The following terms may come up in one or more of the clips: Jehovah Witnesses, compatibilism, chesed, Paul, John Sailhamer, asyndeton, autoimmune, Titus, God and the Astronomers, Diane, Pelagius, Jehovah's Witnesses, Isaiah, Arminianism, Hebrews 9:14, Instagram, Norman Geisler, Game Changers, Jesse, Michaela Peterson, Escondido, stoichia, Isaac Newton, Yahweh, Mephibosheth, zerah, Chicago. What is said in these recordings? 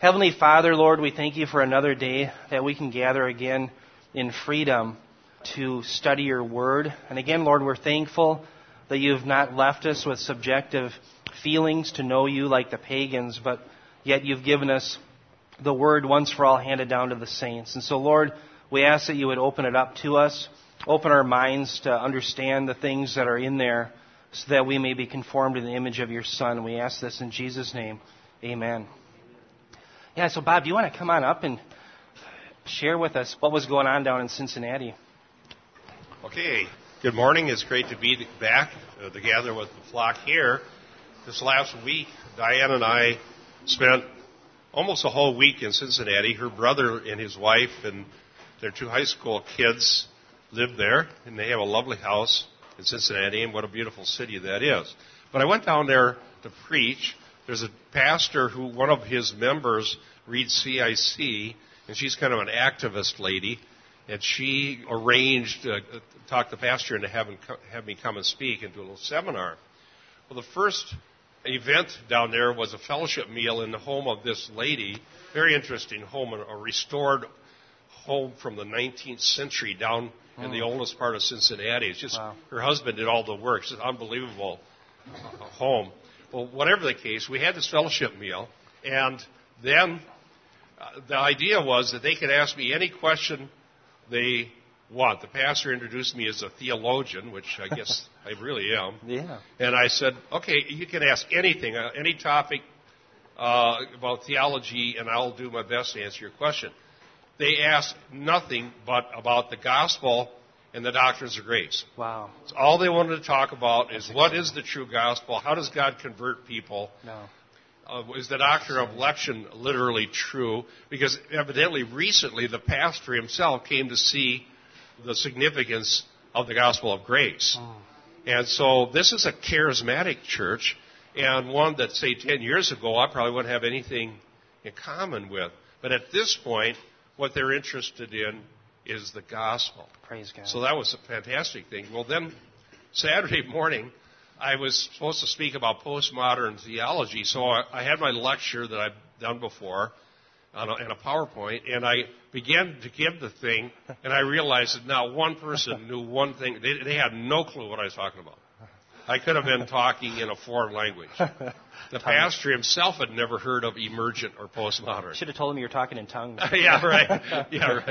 Heavenly Father, Lord, we thank you for another day that we can gather again in freedom to study your word. And again, Lord, we're thankful that you've not left us with subjective feelings to know you like the pagans, but yet you've given us the word once for all handed down to the saints. And so, Lord, we ask that you would open it up to us, open our minds to understand the things that are in there so that we may be conformed to the image of your Son. We ask this in Jesus' name. Amen. Yeah, so Bob, do you want to come on up and share with us what was going on down in Cincinnati? Okay. Good morning. It's great to be back to gather with the flock here. This last week, Diane and I spent almost a whole week in Cincinnati. Her brother and his wife and their two high school kids live there, and they have a lovely house in Cincinnati, and what a beautiful city that is. But I went down there to preach. There's a pastor who, one of his members, reads CIC, and she's kind of an activist lady, and she arranged to talk the pastor into have me come and speak and do a little seminar. Well, the first event down there was a fellowship meal in the home of this lady, very interesting home, a restored home from the 19th century down in the oldest part of Cincinnati. It's just Her husband did all the work. It's an unbelievable home. Well, whatever the case, we had this fellowship meal, and then the idea was that they could ask me any question they want. The pastor introduced me as a theologian, which I guess I really am. Yeah. And I said, okay, you can ask anything, any topic about theology, and I'll do my best to answer your question. They asked nothing but about the gospel and the doctrines of grace. Wow. So all they wanted to talk about is what is the true gospel? How does God convert people? No. Is the doctrine of election literally true? Because evidently recently the pastor himself came to see the significance of the gospel of grace. Oh. And so this is a charismatic church, and one that, say, 10 years ago I probably wouldn't have anything in common with. But at this point, what they're interested in is the gospel. Praise God. So that was a fantastic thing. Well, then Saturday morning, I was supposed to speak about postmodern theology. So I had my lecture that I've done before on a PowerPoint, and I began to give the thing, and I realized that not one person knew one thing. They had no clue what I was talking about. I could have been talking in a foreign language. The pastor himself had never heard of emergent or postmodern. Should have told him you were talking in tongues. Yeah, right. Yeah,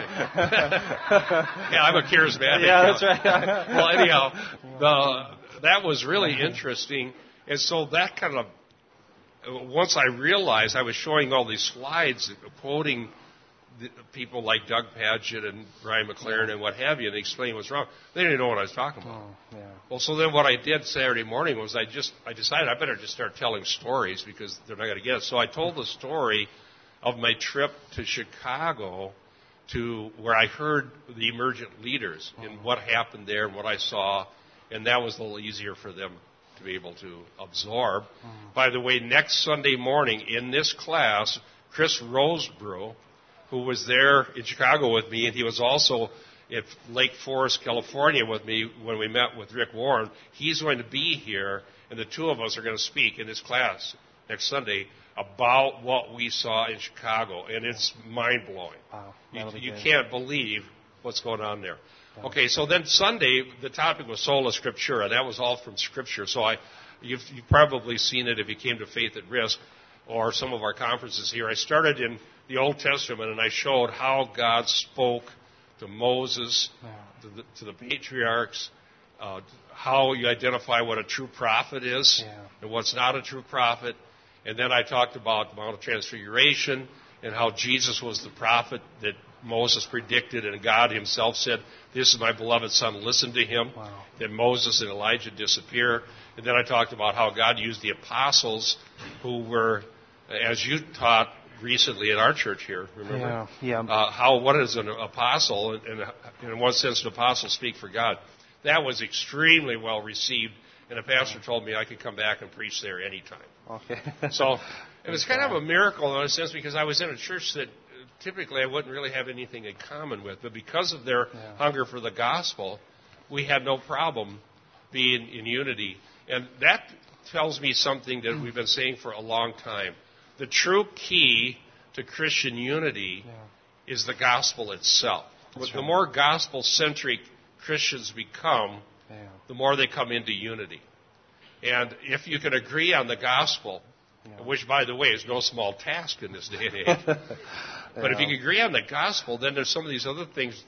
I'm a charismatic. Yeah, that's right. Well, anyhow, that was really interesting. And so that kind of, once I realized I was showing all these slides, quoting people like Doug Padgett and Brian McLaren and what have you, and explain what's wrong. They didn't know what I was talking about. Oh, yeah. Well, so then what I did Saturday morning was I decided I better just start telling stories because they're not going to get it. So I told the story of my trip to Chicago to where I heard the emergent leaders and what happened there and what I saw, and that was a little easier for them to be able to absorb. By the way, next Sunday morning in this class, Chris Rosebrew, who was there in Chicago with me, and he was also at Lake Forest, California with me when we met with Rick Warren. He's going to be here, and the two of us are going to speak in this class next Sunday about what we saw in Chicago, and it's mind-blowing. Wow. You can't believe what's going on there. Yeah. Okay, so then Sunday, the topic was Sola Scriptura. That was all from Scripture, so you've probably seen it if you came to Faith at Risk or some of our conferences here. I started in the Old Testament, and I showed how God spoke to Moses, to the patriarchs, how you identify what a true prophet is and what's not a true prophet. And then I talked about the Mount of Transfiguration and how Jesus was the prophet that Moses predicted, and God himself said, "This is my beloved son, listen to him." Wow. Then Moses and Elijah disappear. And then I talked about how God used the apostles who were, as you taught recently at our church here, remember? Yeah. What is an apostle? And in one sense, an apostle speak for God. That was extremely well received, and the pastor told me I could come back and preach there anytime. Okay. So it was kind of a miracle in a sense, because I was in a church that typically I wouldn't really have anything in common with, but because of their hunger for the gospel, we had no problem being in unity. And that tells me something that we've been saying for a long time. The true key to Christian unity is the gospel itself. But the more gospel-centric Christians become, the more they come into unity. And if you can agree on the gospel, which, by the way, is no small task in this day and age, but if you can agree on the gospel, then there's some of these other things,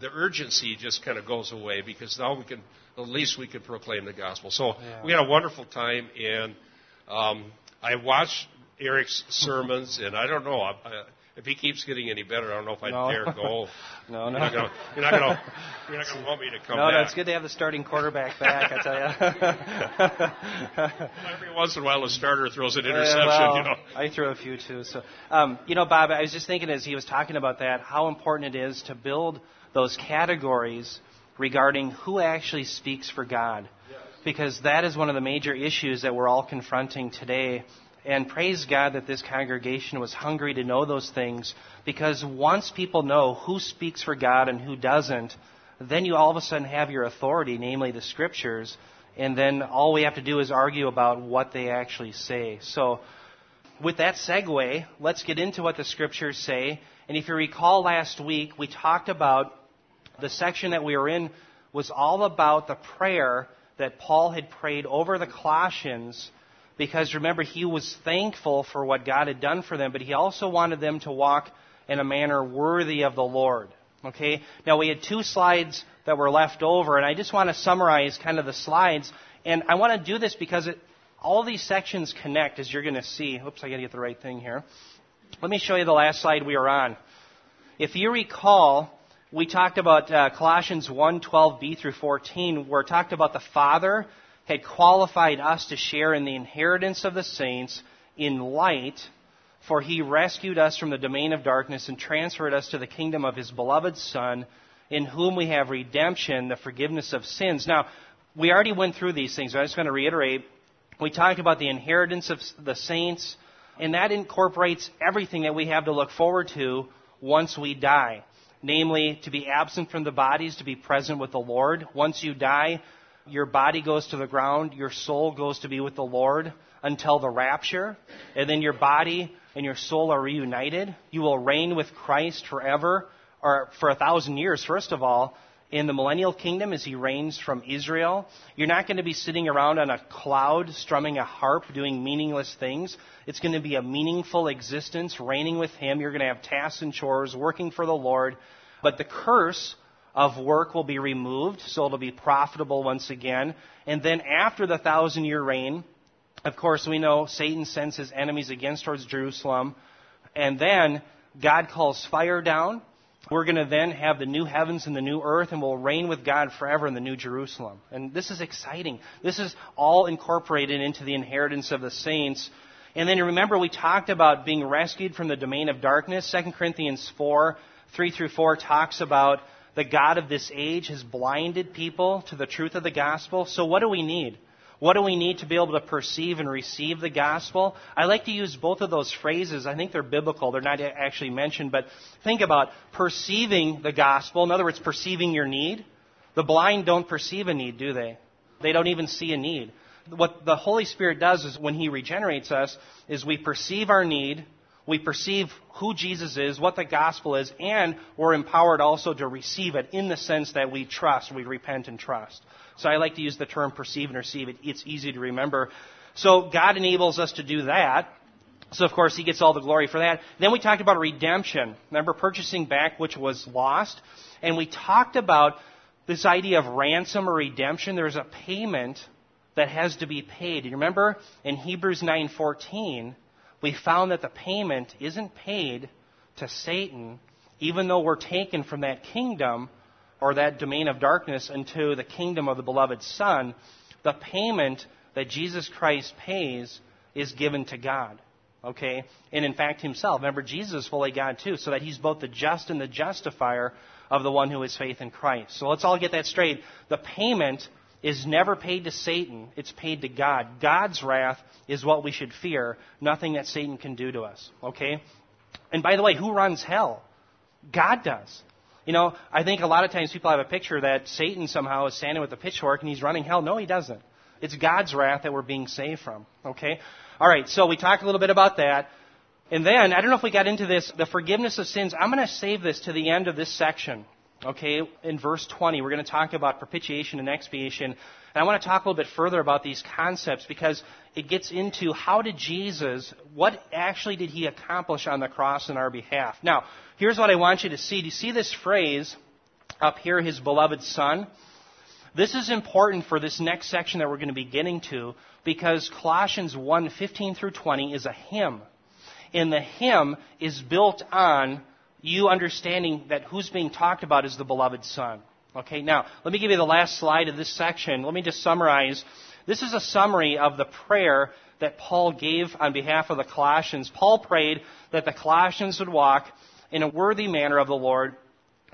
the urgency just kind of goes away, because now we can, at least we can proclaim the gospel. So we had a wonderful time, and I watched Eric's sermons, and I don't know, if he keeps getting any better, I don't know if I dare go. No. You're not going to want me to come back. No, it's good to have the starting quarterback back, I tell you. Every once in a while, a starter throws an interception, I threw a few, too. So, Bob, I was just thinking as he was talking about that, how important it is to build those categories regarding who actually speaks for God. Yes. Because that is one of the major issues that we're all confronting today. And praise God that this congregation was hungry to know those things, because once people know who speaks for God and who doesn't, then you all of a sudden have your authority, namely the Scriptures, and then all we have to do is argue about what they actually say. So with that segue, let's get into what the Scriptures say. And if you recall last week, we talked about the section that we were in was all about the prayer that Paul had prayed over the Colossians. Because remember, he was thankful for what God had done for them, but he also wanted them to walk in a manner worthy of the Lord. Okay? Now, we had two slides that were left over, and I just want to summarize kind of the slides. And I want to do this because all these sections connect, as you're going to see. Oops, I got to get the right thing here. Let me show you the last slide we were on. If you recall, we talked about Colossians 1:12b through 14, where it talked about the Father had qualified us to share in the inheritance of the saints in light, for he rescued us from the domain of darkness and transferred us to the kingdom of his beloved Son, in whom we have redemption, the forgiveness of sins. Now, we already went through these things, but I'm just going to reiterate. We talked about the inheritance of the saints, and that incorporates everything that we have to look forward to once we die, namely to be absent from the bodies, to be present with the Lord. Once you die, your body goes to the ground, your soul goes to be with the Lord until the rapture, and then your body and your soul are reunited. You will reign with Christ forever, or for 1,000 years, first of all, in the millennial kingdom as he reigns from Israel. You're not going to be sitting around on a cloud strumming a harp doing meaningless things. It's going to be a meaningful existence, reigning with him. You're going to have tasks and chores, working for the Lord, but the curse of work will be removed, so it'll be profitable once again. And then after the 1,000-year reign, of course, we know Satan sends his enemies against towards Jerusalem. And then God calls fire down. We're going to then have the new heavens and the new earth, and we'll reign with God forever in the new Jerusalem. And this is exciting. This is all incorporated into the inheritance of the saints. And then remember, we talked about being rescued from the domain of darkness. 2 Corinthians 4:3-4 talks about the God of this age has blinded people to the truth of the gospel. So what do we need? What do we need to be able to perceive and receive the gospel? I like to use both of those phrases. I think they're biblical. They're not actually mentioned. But think about perceiving the gospel. In other words, perceiving your need. The blind don't perceive a need, do they? They don't even see a need. What the Holy Spirit does is when he regenerates us is we perceive our need. We perceive who Jesus is, what the gospel is, and we're empowered also to receive it in the sense that we trust, we repent and trust. So I like to use the term perceive and receive. It's easy to remember. So God enables us to do that. So, of course, he gets all the glory for that. Then we talked about redemption. Remember, purchasing back which was lost. And we talked about this idea of ransom or redemption. There's a payment that has to be paid. You remember in Hebrews 9:14... we found that the payment isn't paid to Satan, even though we're taken from that kingdom or that domain of darkness into the kingdom of the beloved Son. The payment that Jesus Christ pays is given to God, okay? And in fact, himself. Remember, Jesus is fully God too, so that he's both the just and the justifier of the one who has faith in Christ. So let's all get that straight. The payment is never paid to Satan. It's paid to God. God's wrath is what we should fear. Nothing that Satan can do to us. Okay? And by the way, who runs hell? God does. You know, I think a lot of times people have a picture that Satan somehow is standing with a pitchfork and he's running hell. No, he doesn't. It's God's wrath that we're being saved from. Okay? All right, so we talked a little bit about that. And then, I don't know if we got into this, the forgiveness of sins. I'm going to save this to the end of this section, okay? In verse 20, we're going to talk about propitiation and expiation. And I want to talk a little bit further about these concepts because it gets into how did Jesus, what actually did he accomplish on the cross on our behalf? Now, here's what I want you to see. Do you see this phrase up here, his beloved son? This is important for this next section that we're going to be getting to because Colossians 1:15 through 20 is a hymn. And the hymn is built on you understanding that who's being talked about is the beloved son. Okay, now, let me give you the last slide of this section. Let me just summarize. This is a summary of the prayer that Paul gave on behalf of the Colossians. Paul prayed that the Colossians would walk in a worthy manner of the Lord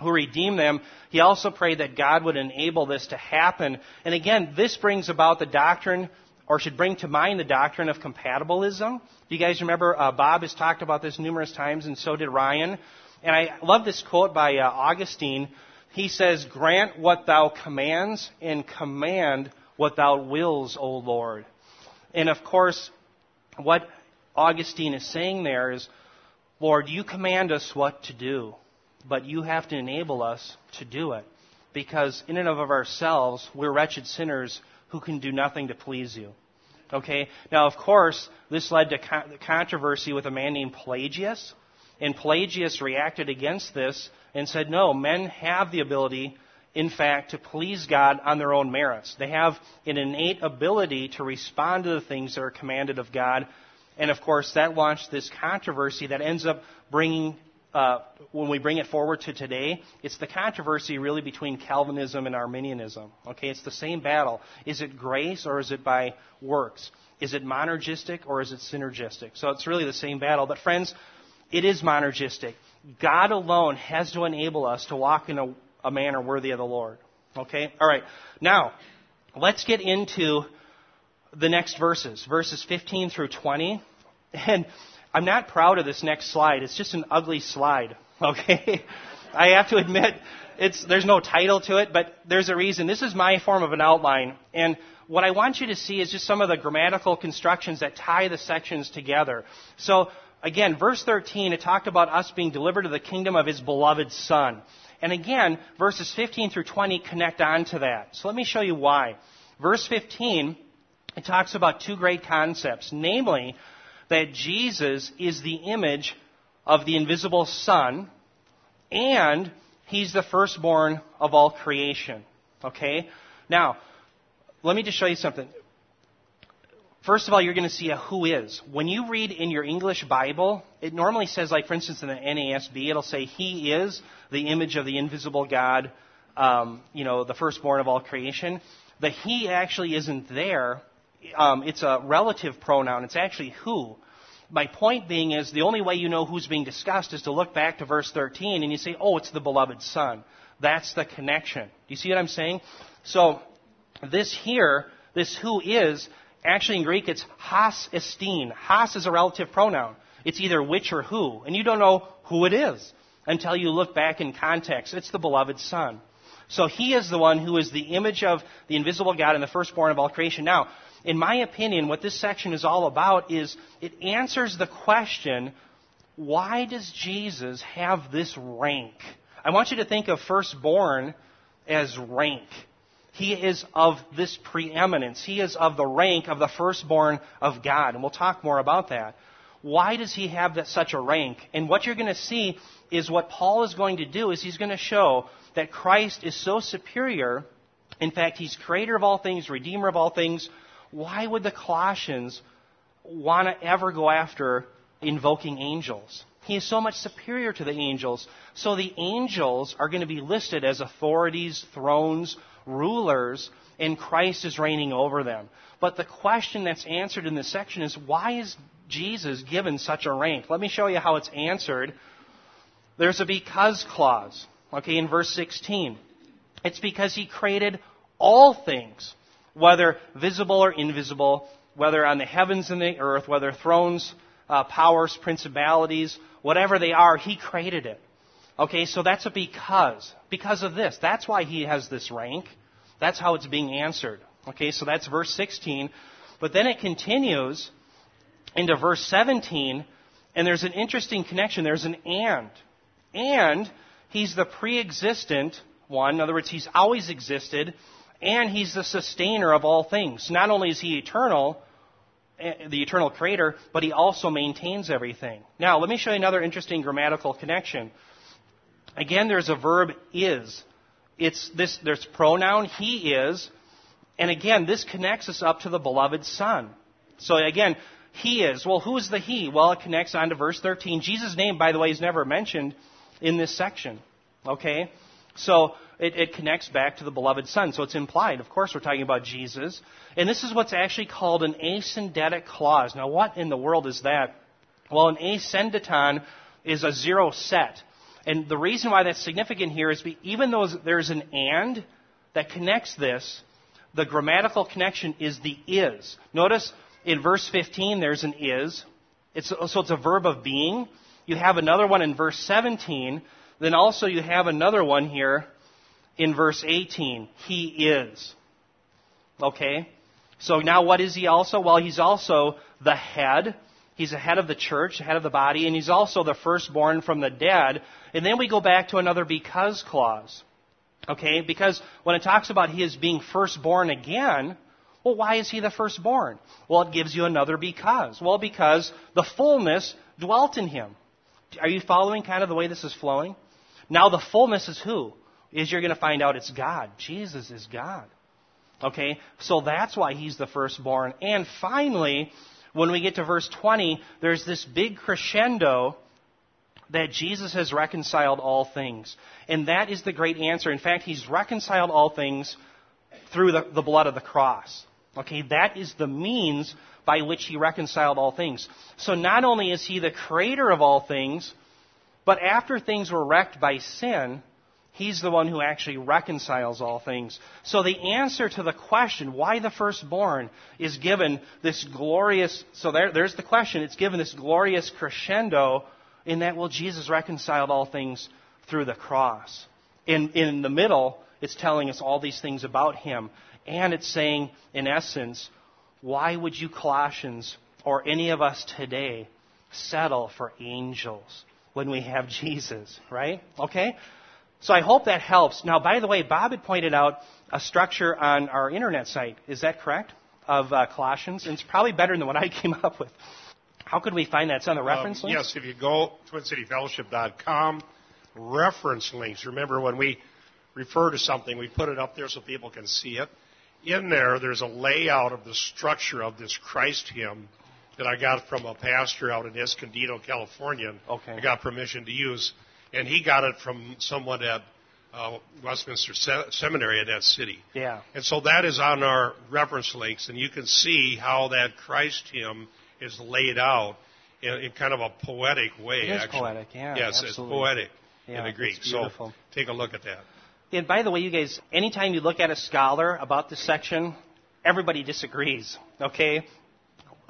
who redeemed them. He also prayed that God would enable this to happen. And again, this brings about the doctrine, or should bring to mind the doctrine of compatibilism. Do you guys remember Bob has talked about this numerous times, and so did Ryan. And I love this quote by Augustine. He says, "Grant what thou commands, and command what thou wills, O Lord." And of course, what Augustine is saying there is, Lord, you command us what to do, but you have to enable us to do it. Because in and of ourselves, we're wretched sinners who can do nothing to please you. Okay? Now, of course, this led to controversy with a man named Pelagius. And Pelagius reacted against this and said, no, men have the ability, in fact, to please God on their own merits. They have an innate ability to respond to the things that are commanded of God. And, of course, that launched this controversy that ends up bringing, when we bring it forward to today, it's the controversy really between Calvinism and Arminianism. Okay, it's the same battle. Is it grace or is it by works? Is it monergistic or is it synergistic? So it's really the same battle. But friends, it is monergistic. God alone has to enable us to walk in a manner worthy of the Lord. Okay, all right. Now, let's get into the next verses, verses 15 through 20. And I'm not proud of this next slide. It's just an ugly slide, okay? I have to admit, there's no title to it, but there's a reason. This is my form of an outline. And what I want you to see is just some of the grammatical constructions that tie the sections together. So, again, verse 13, it talked about us being delivered to the kingdom of his beloved son. And again, verses 15 through 20 connect on to that. So let me show you why. Verse 15, it talks about two great concepts, namely that Jesus is the image of the invisible Son, and he's the firstborn of all creation. Okay? Now, let me just show you something. First of all, you're going to see a who is. When you read in your English Bible, it normally says, like, for instance, in the NASB, it'll say, he is the image of the invisible God, the firstborn of all creation. The he actually isn't there. It's a relative pronoun. It's actually who. My point being is the only way you know who's being discussed is to look back to verse 13 and you say, oh, it's the beloved son. That's the connection. Do you see what I'm saying? So this here, this who is, actually in Greek it's hos estein. Hos is a relative pronoun. It's either which or who. And you don't know who it is until you look back in context. It's the beloved son. So he is the one who is the image of the invisible God and the firstborn of all creation. Now, in my opinion, what this section is all about is it answers the question, why does Jesus have this rank? I want you to think of firstborn as rank. He is of this preeminence. He is of the rank of the firstborn of God. And we'll talk more about that. Why does he have such a rank? And what you're going to see is what Paul is going to do is he's going to show that Christ is so superior. In fact, he's creator of all things, redeemer of all things. Why would the Colossians want to ever go after invoking angels? He is so much superior to the angels. So the angels are going to be listed as authorities, thrones, rulers, and Christ is reigning over them. But the question that's answered in this section is, why is Jesus given such a rank? Let me show you how it's answered. There's a because clause, okay, in verse 16. It's because he created all things, whether visible or invisible, whether on the heavens and the earth, whether thrones, powers, principalities, whatever they are, he created it. Okay, so that's a because. Because of this. That's why he has this rank. That's how it's being answered. Okay, so that's verse 16. But then it continues into verse 17, And there's an interesting connection. There's an and. And he's the pre-existent one. In other words, he's always existed. And he's the sustainer of all things. Not only is he eternal, the eternal creator, but he also maintains everything. Now, let me show you another interesting grammatical connection. Again, there's a verb is. It's this. There's pronoun he is. And again, this connects us up to the beloved Son. So again, he is. Well, who is the he? Well, it connects on to verse 13. Jesus' name, by the way, is never mentioned in this section. Okay? So it connects back to the beloved Son. So it's implied. Of course, we're talking about Jesus. And this is what's actually called an asyndetic clause. Now, what in the world is that? Well, an asyndeton is a zero set. And the reason why that's significant here is even though there's an and that connects this, the grammatical connection is the is. Notice in verse 15 there's an is. It's a verb of being. You have another one in verse 17. Then also you have another one here in verse 18. He is. Okay? So now what is he also? Well, he's also the head. He's the head of the church, the head of the body, and he's also the firstborn from the dead. And then we go back to another because clause. Okay, because when it talks about he is being firstborn again, well, why is he the firstborn? Well, it gives you another because. Well, because the fullness dwelt in him. Are you following kind of the way this is flowing? Now the fullness is who? Is you're going to find out it's God. Jesus is God. Okay, so that's why he's the firstborn. And finally, when we get to verse 20, there's this big crescendo that Jesus has reconciled all things. And that is the great answer. In fact, he's reconciled all things through the blood of the cross. Okay, that is the means by which he reconciled all things. So not only is he the creator of all things, but after things were wrecked by sin, he's the one who actually reconciles all things. So the answer to the question, why the firstborn, is given this glorious... So there's the question. It's given this glorious crescendo in that, well, Jesus reconciled all things through the cross. In the middle, it's telling us all these things about him. And it's saying, in essence, why would you Colossians or any of us today settle for angels when we have Jesus, right? Okay? So I hope that helps. Now, by the way, Bob had pointed out a structure on our internet site. Is that correct? Of Colossians? And it's probably better than what I came up with. How could we find that? It's on the reference links? Yes, if you go to TwinCityFellowship.com, reference links. Remember, when we refer to something, we put it up there so people can see it. In there, there's a layout of the structure of this Christ hymn that I got from a pastor out in Escondido, California. Okay. I got permission to use. And he got it from someone at Westminster Seminary in that city. Yeah. And so that is on our reference links, and you can see how that Christ hymn is laid out in kind of a poetic way. It is actually. Poetic, yeah. Yes, absolutely. It's poetic, yeah, in the Greek. So take a look at that. And by the way, you guys, anytime you look at a scholar about this section, everybody disagrees, okay,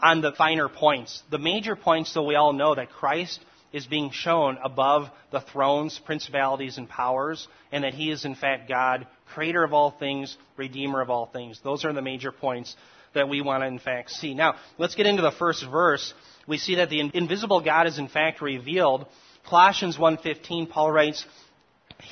on the finer points. The major points, though, we all know that Christ is being shown above the thrones, principalities, and powers, and that he is, in fact, God, creator of all things, redeemer of all things. Those are the major points that we want to, in fact, see. Now, let's get into the first verse. We see that the invisible God is, in fact, revealed. Colossians 1:15, Paul writes,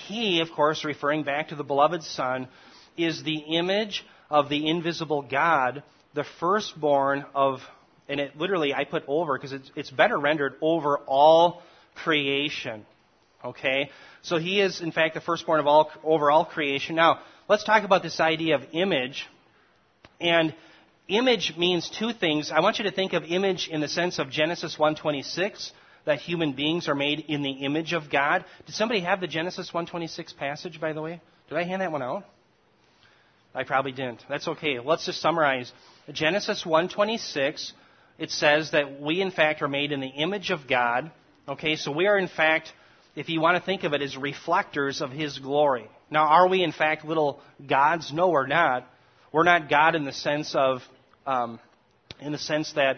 he, of course, referring back to the beloved Son, is the image of the invisible God, the firstborn of, and it literally I put over because it's better rendered, over all creation. Okay? So he is, in fact, the firstborn of all, over all creation. Now, let's talk about this idea of image. And image means two things. I want you to think of image in the sense of Genesis 1:26, that human beings are made in the image of God. Did somebody have the Genesis 1:26 passage, by the way? Did I hand that one out? I probably didn't. That's okay. Let's just summarize. Genesis 1:26, it says that we, in fact, are made in the image of God. Okay, so we are, in fact, if you want to think of it, as reflectors of his glory. Now, are we, in fact, little gods? No, we're not. We're not God in the sense of, that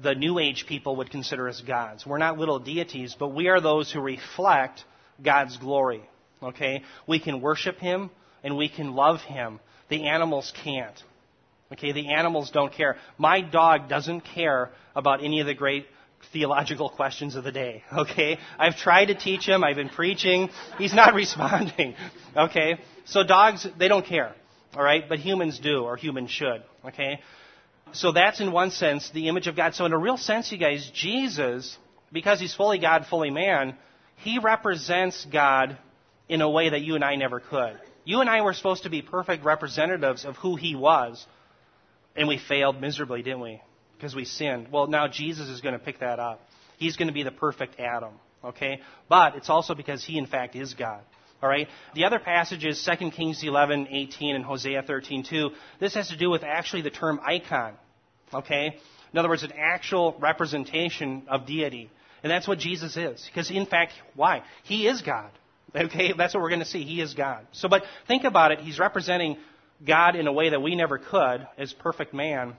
the New Age people would consider us gods. We're not little deities, but we are those who reflect God's glory. Okay? We can worship him and we can love him. The animals can't. Okay? The animals don't care. My dog doesn't care about any of the great theological questions of the day, okay? I've tried to teach him. I've been preaching. He's not responding, okay? So dogs, they don't care, all right? But humans do, or humans should, okay? So that's, in one sense, the image of God. So in a real sense, you guys, Jesus, because he's fully God, fully man, he represents God in a way that you and I never could. You and I were supposed to be perfect representatives of who he was, and we failed miserably, didn't we? Because we sinned. Well, now Jesus is going to pick that up. He's going to be the perfect Adam, okay? But it's also because he, in fact, is God, all right? The other passage is 2 Kings 11:18 and Hosea 13:2. This has to do with actually the term icon, okay? In other words, an actual representation of deity. And that's what Jesus is. Because, in fact, why? He is God, okay? That's what we're going to see. He is God. So, but think about it. He's representing God in a way that we never could as perfect man,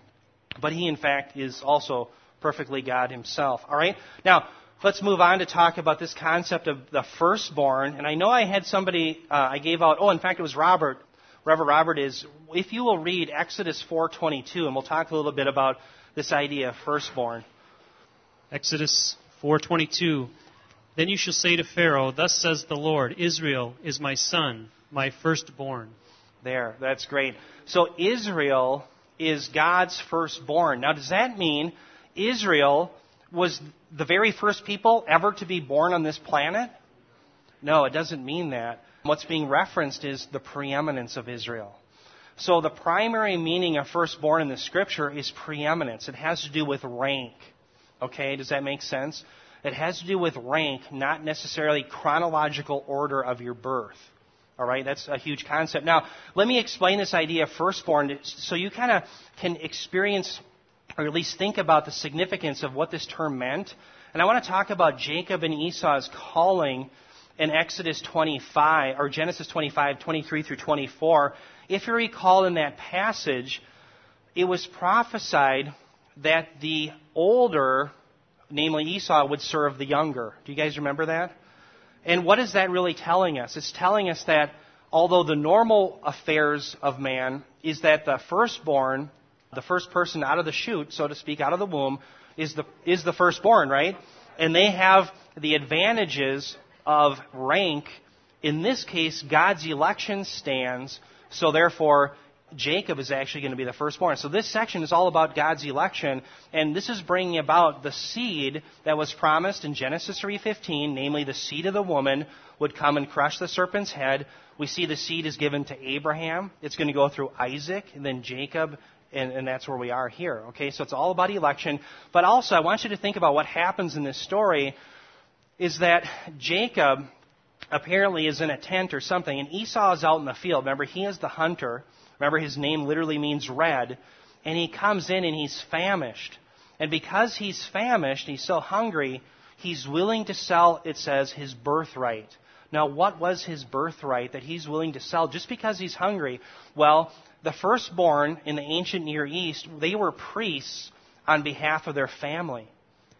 but he, in fact, is also perfectly God himself. All right? Now, let's move on to talk about this concept of the firstborn. And I know I had somebody, I gave out, in fact, it was Robert. Reverend Robert is, if you will read Exodus 4:22, and we'll talk a little bit about this idea of firstborn. Exodus 4:22. Then you shall say to Pharaoh, thus says the Lord, Israel is my son, my firstborn. There, that's great. So Israel is God's firstborn. Now, does that mean Israel was the very first people ever to be born on this planet? No, it doesn't mean that. What's being referenced is the preeminence of Israel. So the primary meaning of firstborn in the Scripture is preeminence. It has to do with rank. Okay, does that make sense? It has to do with rank, not necessarily chronological order of your birth. All right, that's a huge concept. Now, let me explain this idea of firstborn so you kind of can experience or at least think about the significance of what this term meant. And I want to talk about Jacob and Esau's calling in Exodus 25 or Genesis 25:23-24. If you recall in that passage, it was prophesied that the older, namely Esau, would serve the younger. Do you guys remember that? And what is that really telling us? It's telling us that although the normal affairs of man is that the firstborn, the first person out of the chute, so to speak, out of the womb, is the firstborn, right? And they have the advantages of rank. In this case, God's election stands, so therefore Jacob is actually going to be the firstborn. So this section is all about God's election, and this is bringing about the seed that was promised in Genesis 3:15, namely the seed of the woman would come and crush the serpent's head. We see the seed is given to Abraham. It's going to go through Isaac and then Jacob, and that's where we are here. Okay, so it's all about election. But also, I want you to think about what happens in this story is that Jacob apparently is in a tent or something, and Esau is out in the field. Remember, he is the hunter. Remember, his name literally means red. And he comes in and he's famished. And because he's famished, he's so hungry, he's willing to sell, it says, his birthright. Now, what was his birthright that he's willing to sell just because he's hungry? Well, the firstborn in the ancient Near East, they were priests on behalf of their family.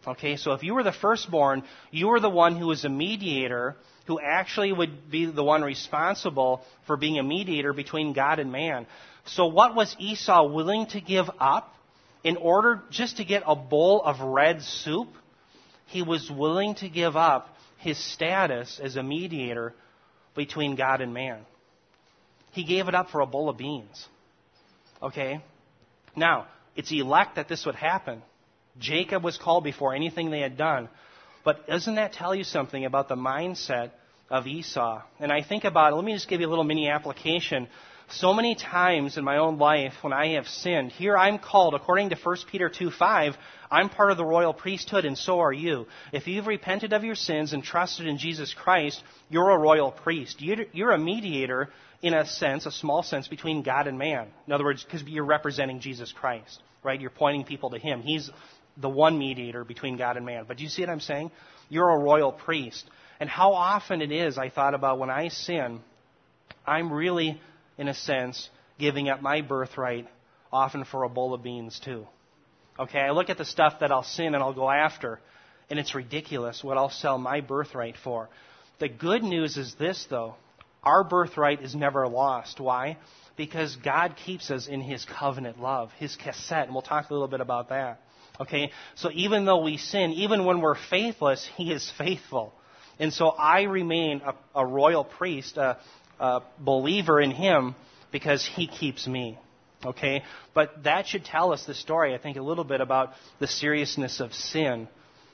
Okay, so if you were the firstborn, you were the one who was a mediator, who actually would be the one responsible for being a mediator between God and man. So what was Esau willing to give up in order just to get a bowl of red soup? He was willing to give up his status as a mediator between God and man. He gave it up for a bowl of beans. Okay? Now, it's elect that this would happen. Jacob was called before anything they had done. But doesn't that tell you something about the mindset of Esau? And I think about it. Let me just give you a little mini application. So many times in my own life when I have sinned, here I'm called, according to 1 Peter 2:5, I'm part of the royal priesthood and so are you. If you've repented of your sins and trusted in Jesus Christ, you're a royal priest. You're a mediator in a sense, a small sense, between God and man. In other words, because you're representing Jesus Christ, right? You're pointing people to him. He's the one mediator between God and man. But do you see what I'm saying? You're a royal priest. And how often it is, I thought about when I sin, I'm really, in a sense, giving up my birthright, often for a bowl of beans too. Okay, I look at the stuff that I'll sin and I'll go after, and it's ridiculous what I'll sell my birthright for. The good news is this, though. Our birthright is never lost. Why? Because God keeps us in his covenant love, his chesed, and we'll talk a little bit about that. Okay, so even though we sin, even when we're faithless, he is faithful. And so I remain a royal priest, a believer in him, because he keeps me. Okay, but that should tell us the story, I think, a little bit about the seriousness of sin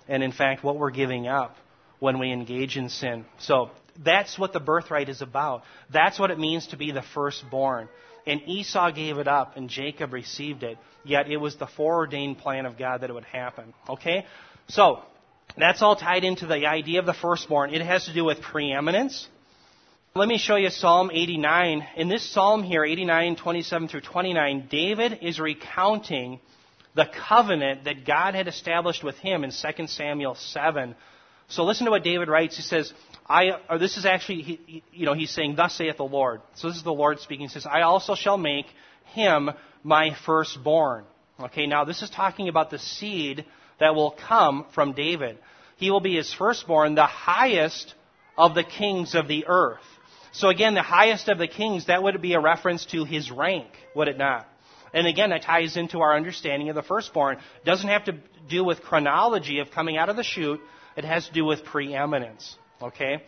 and, in fact, what we're giving up when we engage in sin. So that's what the birthright is about. That's what it means to be the firstborn. And Esau gave it up, and Jacob received it, yet it was the foreordained plan of God that it would happen. Okay, so that's all tied into the idea of the firstborn. It has to do with preeminence. Let me show you Psalm 89. In this psalm here, 89:27-29, David is recounting the covenant that God had established with him in 2 Samuel 7. So listen to what David writes. He says, he's saying, "Thus saith the Lord." So this is the Lord speaking. He says, "I also shall make him my firstborn." Okay, now this is talking about the seed that will come from David. He will be his firstborn, the highest of the kings of the earth. So again, the highest of the kings, that would be a reference to his rank, would it not? And again, that ties into our understanding of the firstborn. It doesn't have to do with chronology of coming out of the chute. It has to do with preeminence. Okay?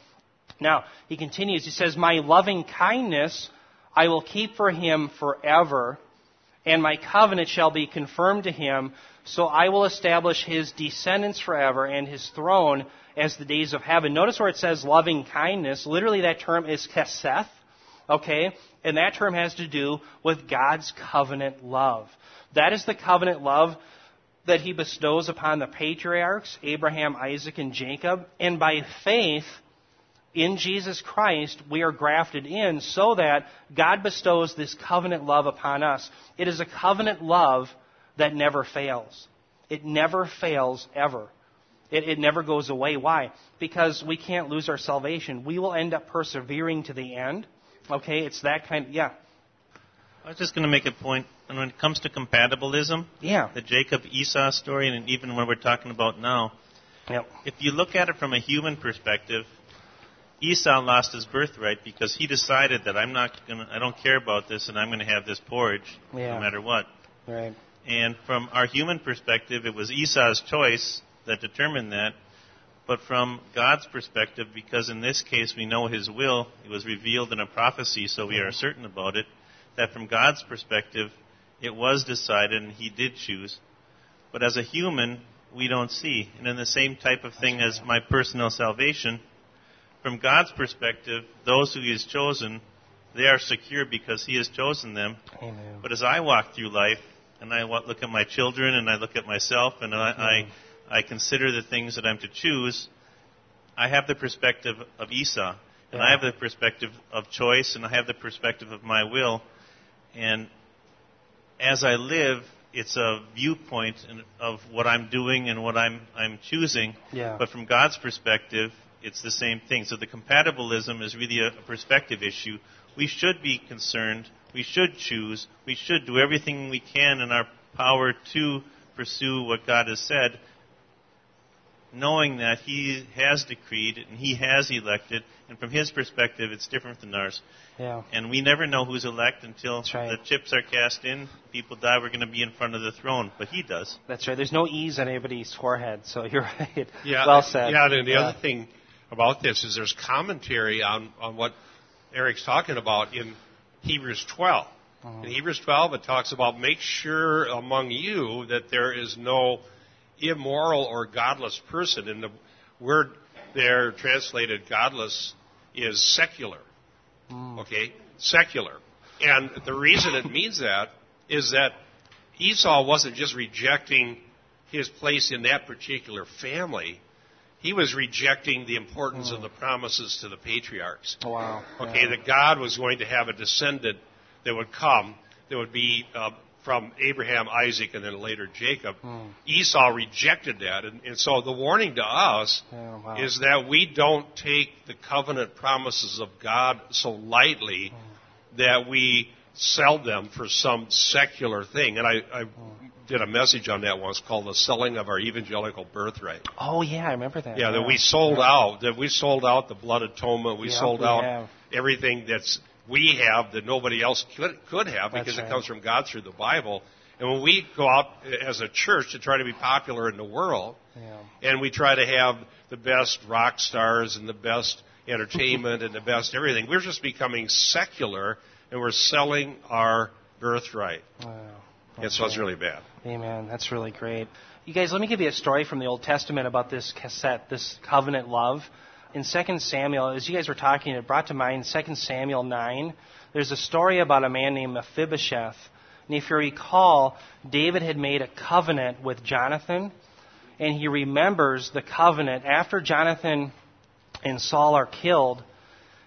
Now, he continues. He says, "My loving kindness I will keep for him forever, and my covenant shall be confirmed to him. So I will establish his descendants forever and his throne as the days of heaven." Notice where it says loving kindness. Literally, that term is keseth. Okay? And that term has to do with God's covenant love. That is the covenant love that he bestows upon the patriarchs, Abraham, Isaac, and Jacob. And by faith in Jesus Christ, we are grafted in so that God bestows this covenant love upon us. It is a covenant love that never fails. It never fails ever. It never goes away. Why? Because we can't lose our salvation. We will end up persevering to the end. Okay, it's that kind of, yeah. I was just going to make a point. And when it comes to compatibilism, the Jacob-Esau story, and even when we're talking about now, if you look at it from a human perspective, Esau lost his birthright because he decided that I don't care about this, and I'm going to have this porridge no matter what. Right. And from our human perspective, it was Esau's choice that determined that. But from God's perspective, because in this case we know his will, it was revealed in a prophecy, so we are certain about it, that from God's perspective, it was decided, and he did choose. But as a human, we don't see. And in the same type of thing as my personal salvation, from God's perspective, those who he has chosen, they are secure because he has chosen them. Amen. But as I walk through life, and I look at my children, and I look at myself, and I consider the things that I'm to choose, I have the perspective of Esau. And I have the perspective of choice, and I have the perspective of my will. And as I live, it's a viewpoint of what I'm doing and what I'm choosing. Yeah. But from God's perspective, it's the same thing. So the compatibilism is really a perspective issue. We should be concerned. We should choose. We should do everything we can in our power to pursue what God has said, knowing that he has decreed and he has elected. And from his perspective, it's different than ours. Yeah. And we never know who's elect until the chips are cast in. People die, we're going to be in front of the throne. But he does. That's right. There's no ease on anybody's forehead. So you're right. Yeah, well said. Yeah, and the other thing about this is there's commentary on what Eric's talking about in Hebrews 12. Uh-huh. In Hebrews 12, it talks about make sure among you that there is no immoral or godless person. And the word there translated godless is secular. Okay? Secular. And the reason it means that is that Esau wasn't just rejecting his place in that particular family. He was rejecting the importance of the promises to the patriarchs. Wow. Okay, that God was going to have a descendant that would come, that would be from Abraham, Isaac, and then later Jacob. Esau rejected that. And so the warning to us is that we don't take the covenant promises of God so lightly that we sell them for some secular thing. And I did a message on that once called The Selling of Our Evangelical Birthright. Oh, yeah, I remember that. Yeah, that we sold out. That we sold out the blood atonement. We sold out everything that's we have that nobody else could have because it comes from God through the Bible. And when we go out as a church to try to be popular in the world, and we try to have the best rock stars and the best entertainment and the best everything, we're just becoming secular, and we're selling our birthright. Wow. Okay. And so it's really bad. Amen. That's really great. You guys, let me give you a story from the Old Testament about this cassette, this covenant love. In 2 Samuel, as you guys were talking, it brought to mind 2 Samuel 9. There's a story about a man named Mephibosheth. And if you recall, David had made a covenant with Jonathan, and he remembers the covenant. After Jonathan and Saul are killed,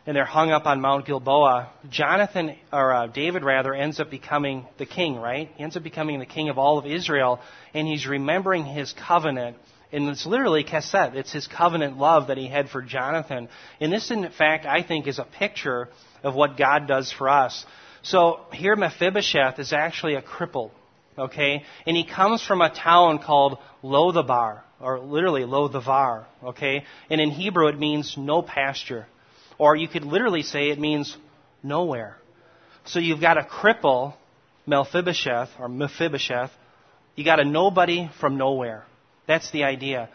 and they're hung up on Mount Gilboa, David ends up becoming the king, right? He ends up becoming the king of all of Israel, and he's remembering his covenant. And it's literally chesed. It's his covenant love that he had for Jonathan. And this, in fact, I think is a picture of what God does for us. So here Mephibosheth is actually a cripple, okay? And he comes from a town called Lodevar, or literally Lodevar, okay? And in Hebrew it means no pasture. Or you could literally say it means nowhere. So you've got a cripple, Mephibosheth, or Mephibosheth. You got a nobody from nowhere. That's the idea.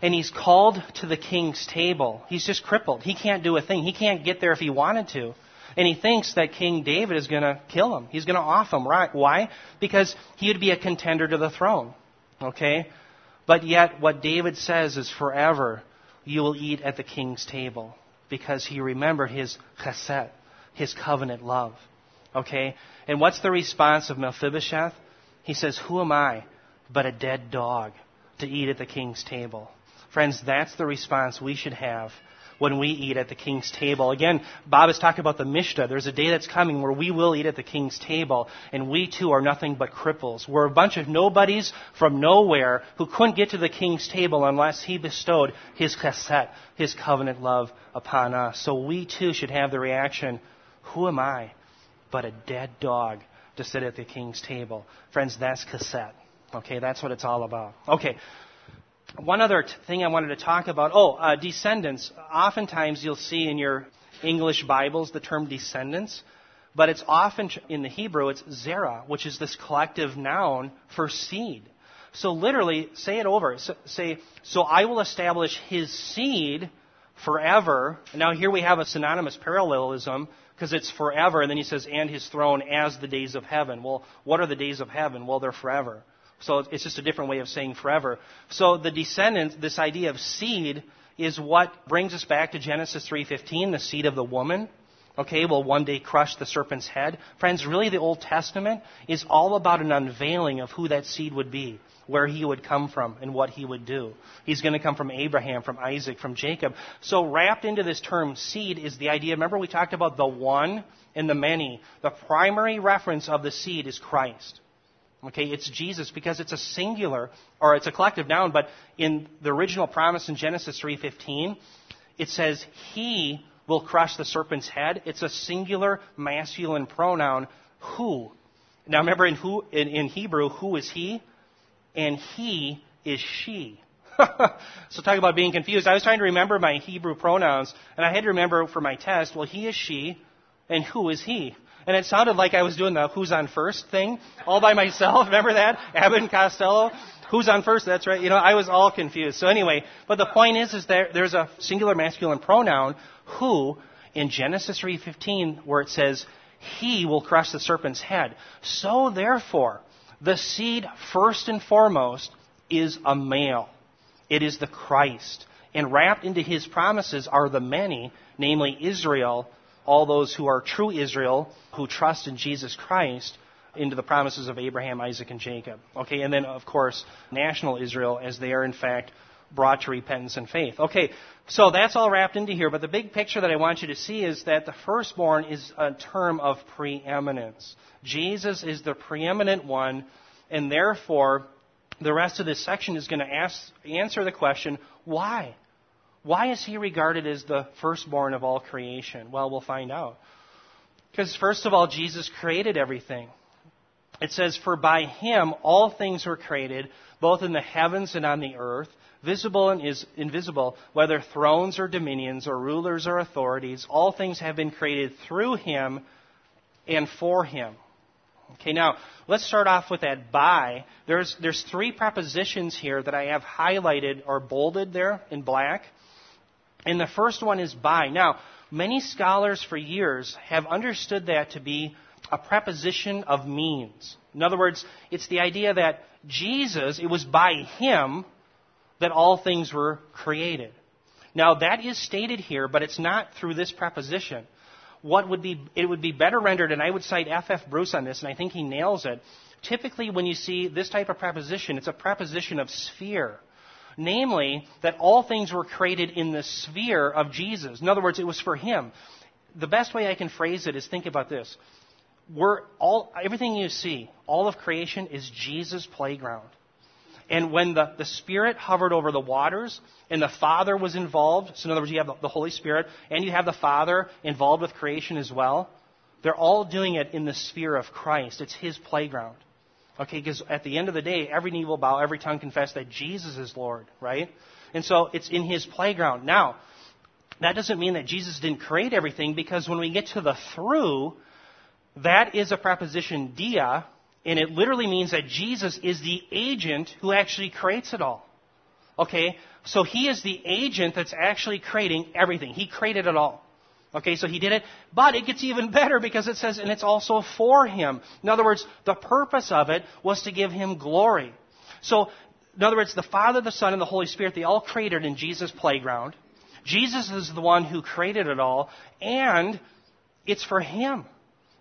And he's called to the king's table. He's just crippled. He can't do a thing. He can't get there if he wanted to. And he thinks that King David is going to kill him. He's going to off him. Right? Why? Because he would be a contender to the throne. Okay? But yet what David says is forever you will eat at the king's table. Because he remembered his chesed, his covenant love. Okay? And what's the response of Mephibosheth? He says, who am I but a dead dog to eat at the king's table? Friends, that's the response we should have when we eat at the king's table. Again, Bob is talking about the Mishnah. There's a day that's coming where we will eat at the king's table, and we too are nothing but cripples. We're a bunch of nobodies from nowhere who couldn't get to the king's table unless he bestowed his chesed, his covenant love, upon us. So we too should have the reaction, who am I but a dead dog to sit at the king's table? Friends, that's chesed. Okay, that's what it's all about. Okay, one other thing I wanted to talk about. Descendants. Oftentimes you'll see in your English Bibles the term descendants, but it's often in the Hebrew it's zerah, which is this collective noun for seed. So literally, say it over. So I will establish his seed forever. Now here we have a synonymous parallelism, because it's forever, and then he says, and his throne as the days of heaven. Well, what are the days of heaven? Well, they're forever. So it's just a different way of saying forever. So the descendants, this idea of seed, is what brings us back to Genesis 3:15, the seed of the woman. Okay, will one day crush the serpent's head. Friends, really the Old Testament is all about an unveiling of who that seed would be, where he would come from, and what he would do. He's going to come from Abraham, from Isaac, from Jacob. So wrapped into this term seed is the idea, remember we talked about the one and the many. The primary reference of the seed is Christ. Okay, it's Jesus, because it's a singular, or it's a collective noun, but in the original promise in Genesis 3:15, it says, he will crush the serpent's head. It's a singular masculine pronoun, who. Now remember in Hebrew, who is he? And he is she. So talk about being confused. I was trying to remember my Hebrew pronouns, and I had to remember for my test, well, he is she, and who is he? And it sounded like I was doing the who's on first thing all by myself. Remember that? Abbott and Costello. Who's on first? That's right. You know, I was all confused. So anyway, but the point is there's a singular masculine pronoun, who, in Genesis 3:15, where it says, he will crush the serpent's head. So therefore, the seed first and foremost is a male. It is the Christ. And wrapped into his promises are the many, namely Israel, all those who are true Israel, who trust in Jesus Christ, into the promises of Abraham, Isaac, and Jacob. Okay, and then, of course, national Israel, as they are, in fact, brought to repentance and faith. Okay, so that's all wrapped into here, but the big picture that I want you to see is that the firstborn is a term of preeminence. Jesus is the preeminent one, and therefore, the rest of this section is going to answer the question, why? Why is he regarded as the firstborn of all creation? Well, we'll find out. Because first of all, Jesus created everything. It says, for by him all things were created, both in the heavens and on the earth, visible and invisible, whether thrones or dominions or rulers or authorities, all things have been created through him and for him. Okay, now let's start off with that by. There's three prepositions here that I have highlighted or bolded there in black. And the first one is by. Now, many scholars for years have understood that to be a preposition of means. In other words, it's the idea that Jesus, it was by him that all things were created. Now, that is stated here, but it's not through this preposition. It would be better rendered, and I would cite F.F. Bruce on this, and I think he nails it. Typically, when you see this type of preposition, it's a preposition of sphere. Namely, that all things were created in the sphere of Jesus. In other words, it was for him. The best way I can phrase it is think about this. Everything you see, all of creation is Jesus' playground. And when the Spirit hovered over the waters and the Father was involved, so in other words, you have the Holy Spirit and you have the Father involved with creation as well, they're all doing it in the sphere of Christ. It's his playground. Okay, because at the end of the day, every knee will bow, every tongue confess that Jesus is Lord, right? And so it's in his playground. Now, that doesn't mean that Jesus didn't create everything, because when we get to the through, that is a preposition dia, and it literally means that Jesus is the agent who actually creates it all. Okay, so he is the agent that's actually creating everything. He created it all. Okay, so he did it, but it gets even better because it says, and it's also for him. In other words, the purpose of it was to give him glory. So, in other words, the Father, the Son, and the Holy Spirit, they all created in Jesus' playground. Jesus is the one who created it all, and it's for him.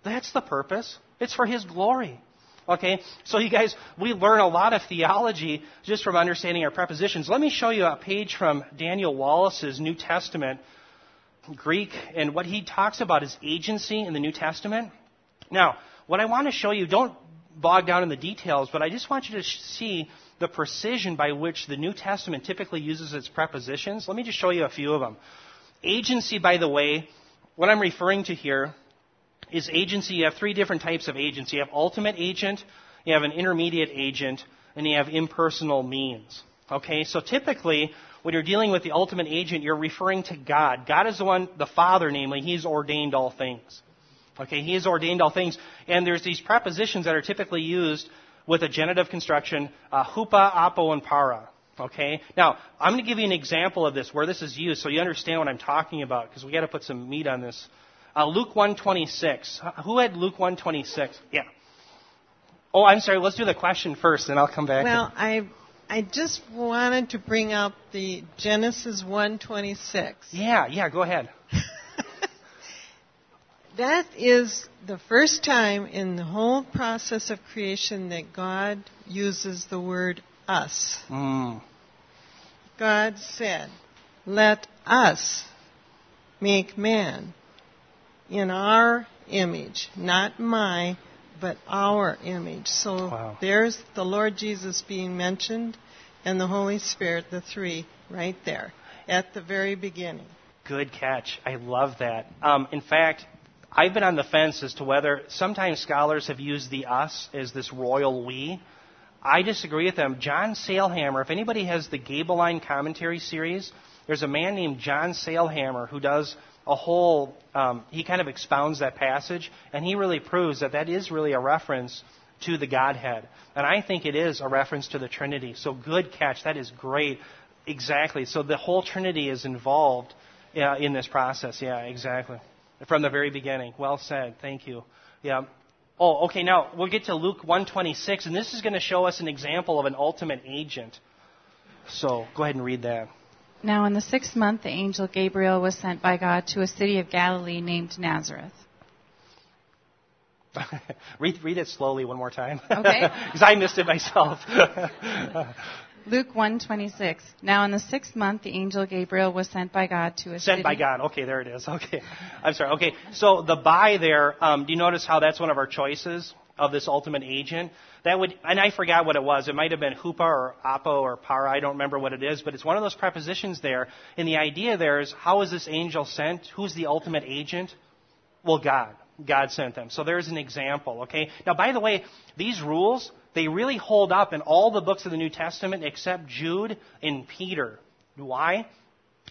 That's the purpose. It's for his glory. Okay, so you guys, we learn a lot of theology just from understanding our prepositions. Let me show you a page from Daniel Wallace's New Testament Greek, and what he talks about is agency in the New Testament. Now, what I want to show you, don't bog down in the details, but I just want you to see the precision by which the New Testament typically uses its prepositions. Let me just show you a few of them. Agency, by the way, what I'm referring to here is agency. You have three different types of agency. You have ultimate agent, you have an intermediate agent, and you have impersonal means. Okay, so typically, when you're dealing with the ultimate agent, you're referring to God. God is the one, the Father, namely, he's ordained all things. Okay, he has ordained all things. And there's these prepositions that are typically used with a genitive construction, hupa, apo, and para. Okay, now, I'm going to give you an example of this, where this is used, so you understand what I'm talking about, because we've got to put some meat on this. Luke 1:26. Who had Luke 1:26? Yeah. Oh, I'm sorry, let's do the question first, and I'll come back. Well, I just wanted to bring up the Genesis 1:26. Yeah, go ahead. That is the first time in the whole process of creation that God uses the word us. Mm. God said, "Let us make man in our image, not my, but our image." So wow. There's the Lord Jesus being mentioned and the Holy Spirit, the three, right there at the very beginning. Good catch. I love that. In fact, I've been on the fence as to whether sometimes scholars have used the us as this royal we. I disagree with them. John Sailhamer, if anybody has the Gabeline Commentary series, there's a man named John Sailhamer who does a whole, he kind of expounds that passage, and he really proves that is really a reference to the Godhead. And I think it is a reference to the Trinity. So good catch. That is great. Exactly. So the whole Trinity is involved in this process. Yeah, exactly. From the very beginning. Well said. Thank you. Yeah. Oh, okay. Now we'll get to Luke 1:26, and this is going to show us an example of an ultimate agent. So go ahead and read that. Now, in the 6th month, the angel Gabriel was sent by God to a city of Galilee named Nazareth. read it slowly one more time. Okay. Because I missed it myself. Luke 1:26. Now, in the 6th month, the angel Gabriel was sent by God to a city. Sent by God. Okay, there it is. Okay. I'm sorry. Okay, so the by there, do you notice how that's one of our choices of this ultimate agent? And I forgot what it was. It might have been hupa or apo or para. I don't remember what it is, but it's one of those prepositions there. And the idea there is, how is this angel sent? Who's the ultimate agent? Well, God. God sent them. So there's an example, okay? Now, by the way, these rules, they really hold up in all the books of the New Testament except Jude and Peter. Why?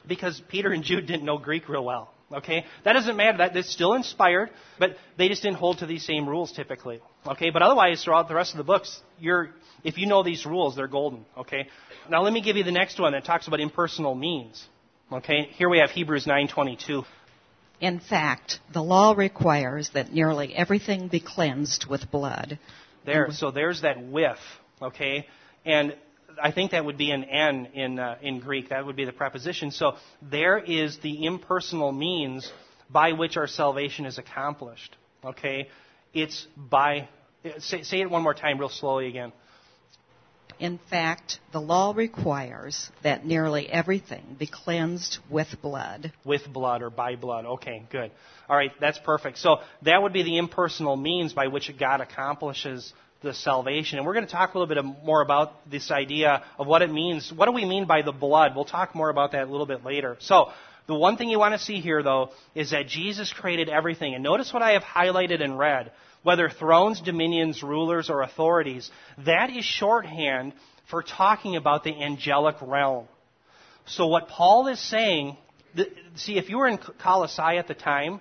Because Peter and Jude didn't know Greek real well. Okay, that doesn't matter. That's still inspired, but they just didn't hold to these same rules typically. Okay, but otherwise, throughout the rest of the books, if you know these rules, they're golden. Okay, now let me give you the next one that talks about impersonal means. Okay, here we have Hebrews 9:22. In fact, the law requires that nearly everything be cleansed with blood. So there's that whiff. Okay, and I think that would be an N in Greek. That would be the preposition. So there is the impersonal means by which our salvation is accomplished. Okay? It's by... Say it one more time real slowly again. In fact, the law requires that nearly everything be cleansed with blood. With blood or by blood. Okay, good. All right, that's perfect. So that would be the impersonal means by which God accomplishes the salvation. And we're going to talk a little bit more about this idea of what it means. What do we mean by the blood? We'll talk more about that a little bit later. So the one thing you want to see here, though, is that Jesus created everything. And notice what I have highlighted and read. Whether thrones, dominions, rulers, or authorities, that is shorthand for talking about the angelic realm. So what Paul is saying, see, if you were in Colossae at the time,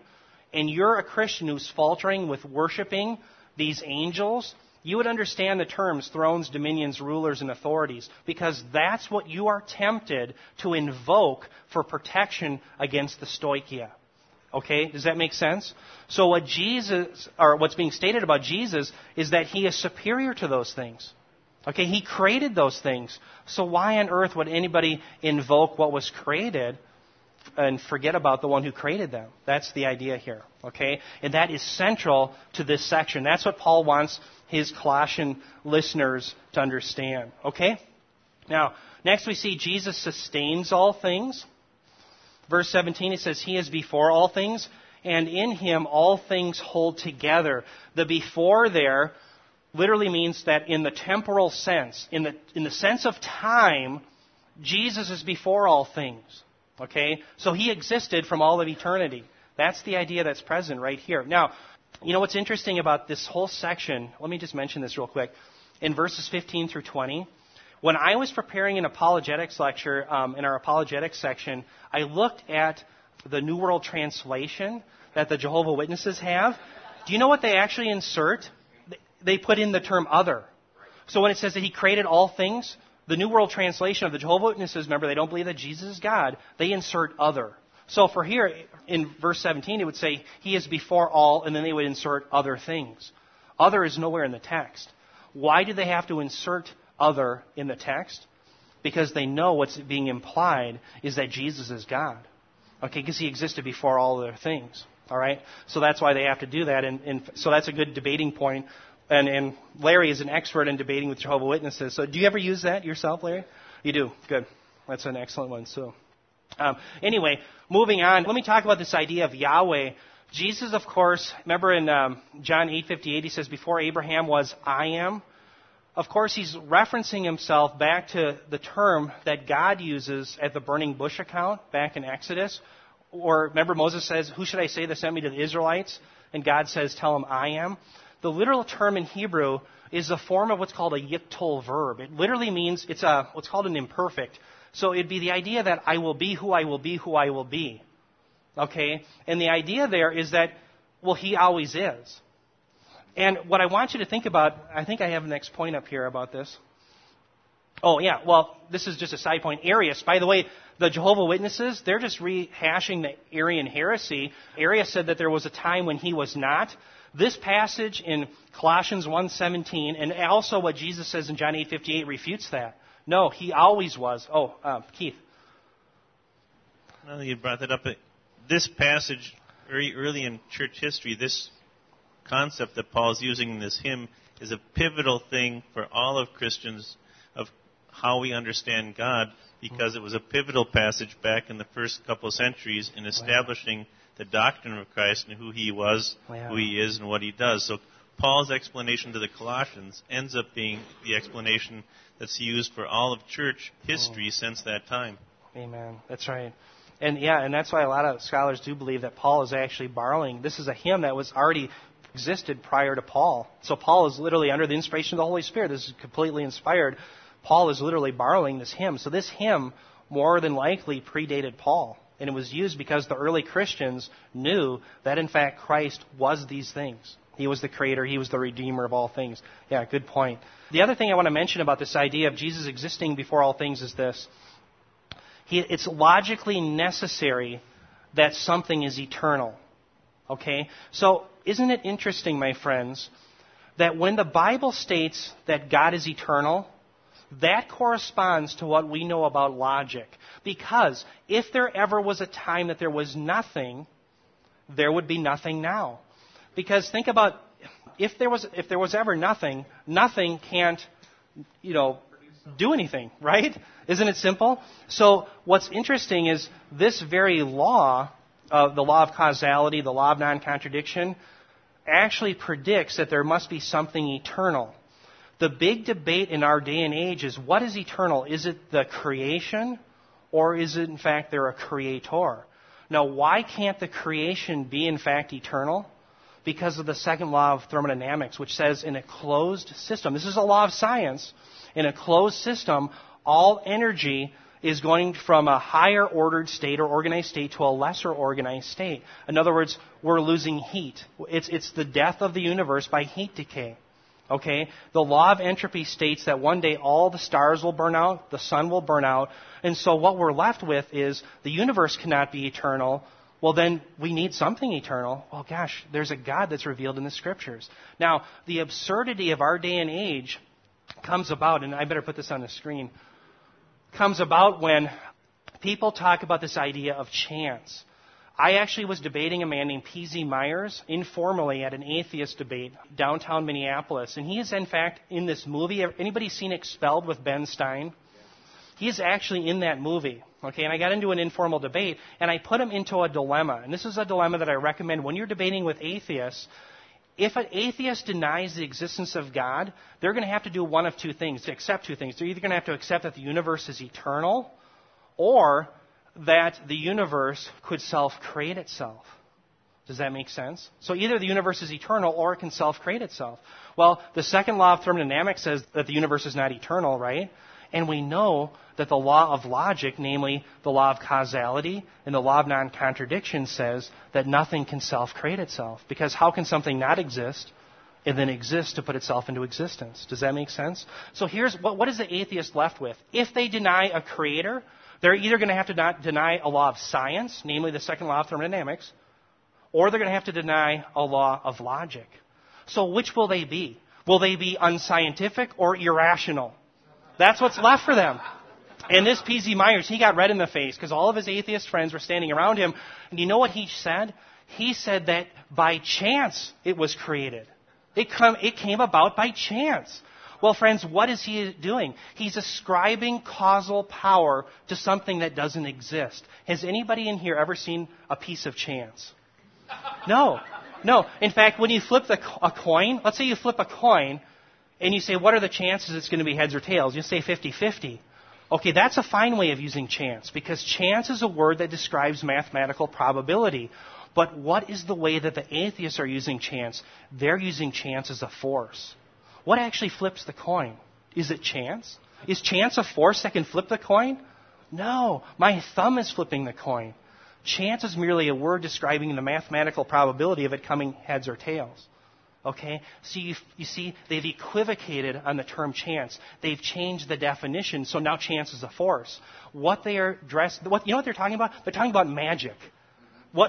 and you're a Christian who's faltering with worshiping these angels, you would understand the terms thrones, dominions, rulers, and authorities, because that's what you are tempted to invoke for protection against the stoichia. Okay? Does that make sense? So what's being stated about Jesus is that he is superior to those things. Okay? He created those things. So why on earth would anybody invoke what was created and forget about the one who created them? That's the idea here. Okay? And that is central to this section. That's what Paul wants his Colossian listeners to understand. Okay? Now, next we see Jesus sustains all things. Verse 17, it says, He is before all things, and in Him all things hold together. The before there literally means that in the temporal sense, in the sense of time, Jesus is before all things. Okay? So He existed from all of eternity. That's the idea that's present right here. Now, you know what's interesting about this whole section? Let me just mention this real quick. In verses 15 through 20, when I was preparing an apologetics lecture in our apologetics section, I looked at the New World Translation that the Jehovah Witnesses have. Do you know what they actually insert? They put in the term other. So when it says that He created all things, the New World Translation of the Jehovah Witnesses, remember, they don't believe that Jesus is God. They insert other. So for here, in verse 17, it would say, He is before all, and then they would insert other things. Other is nowhere in the text. Why do they have to insert other in the text? Because they know what's being implied is that Jesus is God. Okay, because He existed before all other things. All right? So that's why they have to do that. And so that's a good debating point. And Larry is an expert in debating with Jehovah's Witnesses. So do you ever use that yourself, Larry? You do. Good. That's an excellent one. So anyway, moving on. Let me talk about this idea of Yahweh. Jesus, of course, remember in John 8:58, He says, Before Abraham was, I am. Of course, He's referencing Himself back to the term that God uses at the burning bush account back in Exodus. Or remember Moses says, Who should I say that sent me to the Israelites? And God says, Tell them I am. The literal term in Hebrew is a form of what's called a yictol verb. It literally means it's what's called an imperfect. So it'd be the idea that I will be who I will be who I will be. Okay? And the idea there is that, well, He always is. And what I want you to think about, I think I have the next point up here about this. Oh, yeah, well, this is just a side point. Arius, by the way, the Jehovah's Witnesses, they're just rehashing the Arian heresy. Arius said that there was a time when He was not. This passage in Colossians 1:17, and also what Jesus says in John 8:58 refutes that. No, He always was. Oh, Keith. I think you brought that up. This passage, very early in church history, this concept that Paul's using in this hymn is a pivotal thing for all of Christians of how we understand God, because it was a pivotal passage back in the first couple of centuries in establishing the doctrine of Christ and who He was, who He is, and what He does. So Paul's explanation to the Colossians ends up being the explanation that's used for all of church history since that time. Amen. That's right. And that's why a lot of scholars do believe that Paul is actually borrowing. This is a hymn that was already existed prior to Paul. So Paul is literally under the inspiration of the Holy Spirit. This is completely inspired. Paul is literally borrowing this hymn. So this hymn more than likely predated Paul. and it was used because the early Christians knew that, in fact, Christ was these things. He was the creator. He was the redeemer of all things. Yeah, good point. The other thing I want to mention about this idea of Jesus existing before all things is this. It's logically necessary that something is eternal. Okay? So isn't it interesting, my friends, that when the Bible states that God is eternal, that corresponds to what we know about logic. Because if there ever was a time that there was nothing, there would be nothing now. Because think about, if there was ever nothing, nothing can't, do anything, right? Isn't it simple? So what's interesting is this very law, the law of causality, the law of non-contradiction, actually predicts that there must be something eternal. The big debate in our day and age is, what is eternal? Is it the creation, or is it, in fact, there a creator? Now, why can't the creation be, in fact, eternal? Because of the second law of thermodynamics, which says in a closed system, this is a law of science, in a closed system, all energy is going from a higher ordered state or organized state to a lesser organized state. In other words, we're losing heat. It's the death of the universe by heat decay. Okay? The law of entropy states that one day all the stars will burn out, the sun will burn out, and so what we're left with is the universe cannot be eternal. Well, then we need something eternal. Well, gosh, there's a God that's revealed in the Scriptures. Now, the absurdity of our day and age comes about, and I better put this on the screen, comes about when people talk about this idea of chance. I actually was debating a man named P.Z. Myers informally at an atheist debate downtown Minneapolis, and he is, in fact, in this movie. Anybody seen Expelled with Ben Stein? He's actually in that movie, okay? And I got into an informal debate, and I put him into a dilemma. And this is a dilemma that I recommend when you're debating with atheists. If an atheist denies the existence of God, they're going to have to do one of two things, to accept two things. They're either going to have to accept that the universe is eternal, or that the universe could self-create itself. Does that make sense? So either the universe is eternal, or it can self-create itself. Well, the second law of thermodynamics says that the universe is not eternal, right? And we know that the law of logic, namely the law of causality and the law of non-contradiction, says that nothing can self-create itself. Because how can something not exist and then exist to put itself into existence? Does that make sense? So here's what is the atheist left with? If they deny a creator, they're either going to have to not deny a law of science, namely the second law of thermodynamics, or they're going to have to deny a law of logic. So which will they be? Will they be unscientific or irrational? That's what's left for them. And this P.Z. Myers, he got red in the face because all of his atheist friends were standing around him. And you know what he said? He said that by chance it was created. It came about by chance. Well, friends, what is he doing? He's ascribing causal power to something that doesn't exist. Has anybody in here ever seen a piece of chance? No. In fact, when you flip a coin, let's say you flip a coin, and you say, what are the chances it's going to be heads or tails? You say 50-50. Okay, that's a fine way of using chance, because chance is a word that describes mathematical probability. But what is the way that the atheists are using chance? They're using chance as a force. What actually flips the coin? Is it chance? Is chance a force that can flip the coin? No, my thumb is flipping the coin. Chance is merely a word describing the mathematical probability of it coming heads or tails. Okay, so you see, they've equivocated on the term chance. They've changed the definition, so now chance is a force. You know what they're talking about? They're talking about magic.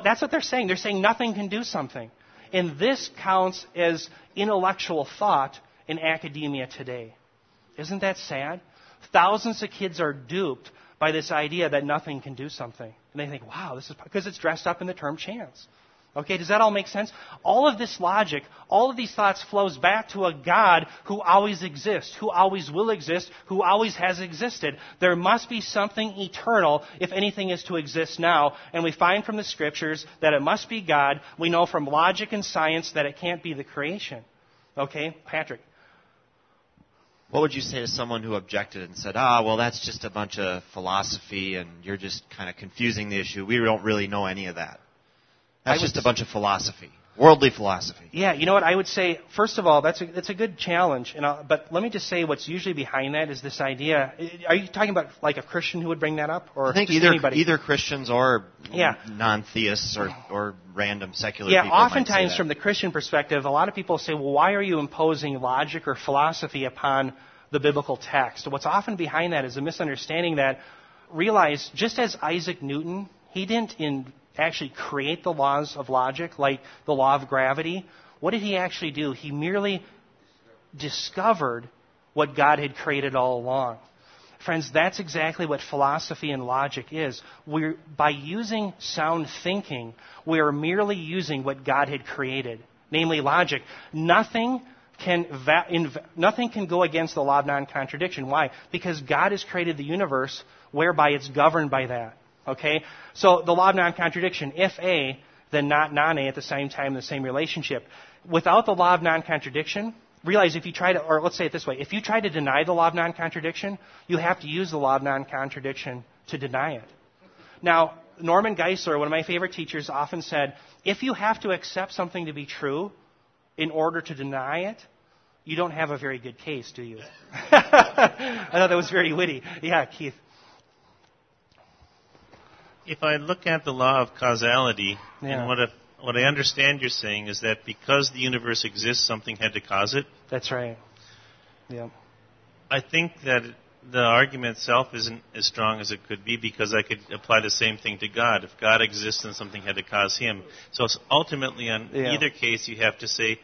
That's what they're saying. They're saying nothing can do something. And this counts as intellectual thought in academia today. Isn't that sad? Thousands of kids are duped by this idea that nothing can do something. And they think, wow, this is because it's dressed up in the term chance. Okay, does that all make sense? All of this logic, all of these thoughts flows back to a God who always exists, who always will exist, who always has existed. There must be something eternal if anything is to exist now. And we find from the Scriptures that it must be God. We know from logic and science that it can't be the creation. Okay, Patrick. What would you say to someone who objected and said, well, that's just a bunch of philosophy and you're just kind of confusing the issue. We don't really know any of that. That's just a bunch of philosophy. Worldly philosophy. Yeah, you know what? I would say, first of all, that's a good challenge. But let me just say what's usually behind that is this idea. Are you talking about like a Christian who would bring that up? Or I think either Christians or non-theists or random secular people. Yeah, oftentimes from the Christian perspective, a lot of people say, well, why are you imposing logic or philosophy upon the biblical text? What's often behind that is a misunderstanding that realize just as Isaac Newton, he didn't actually create the laws of logic, like the law of gravity. What did he actually do? He merely discovered what God had created all along. Friends, that's exactly what philosophy and logic is. By using sound thinking, we are merely using what God had created, namely logic. Nothing can go against the law of non-contradiction. Why? Because God has created the universe whereby it's governed by that. Okay, so the law of non-contradiction, if A, then not non-A at the same time, the same relationship. Without the law of non-contradiction, realize if you try to, or let's say it this way, if you try to deny the law of non-contradiction, you have to use the law of non-contradiction to deny it. Now, Norman Geisler, one of my favorite teachers, often said, if you have to accept something to be true in order to deny it, you don't have a very good case, do you? I thought that was very witty. Yeah, Keith. If I look at the law of causality, and what I understand you're saying is that because the universe exists, something had to cause it. That's right. Yeah. I think that the argument itself isn't as strong as it could be because I could apply the same thing to God. If God exists, then something had to cause him. So ultimately, either case, you have to say,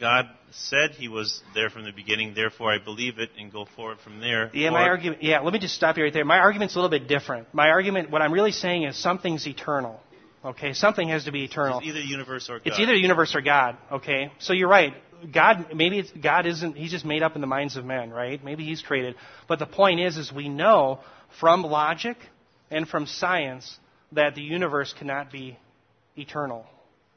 God said he was there from the beginning, therefore I believe it and go forward from there. Yeah, my argument. Yeah, let me just stop you right there. My argument's a little bit different. My argument, what I'm really saying is something's eternal. Okay, something has to be eternal. It's either the universe or God. It's either the universe or God. Okay, so you're right. God isn't. He's just made up in the minds of men, right? Maybe he's created. But the point is we know from logic and from science that the universe cannot be eternal.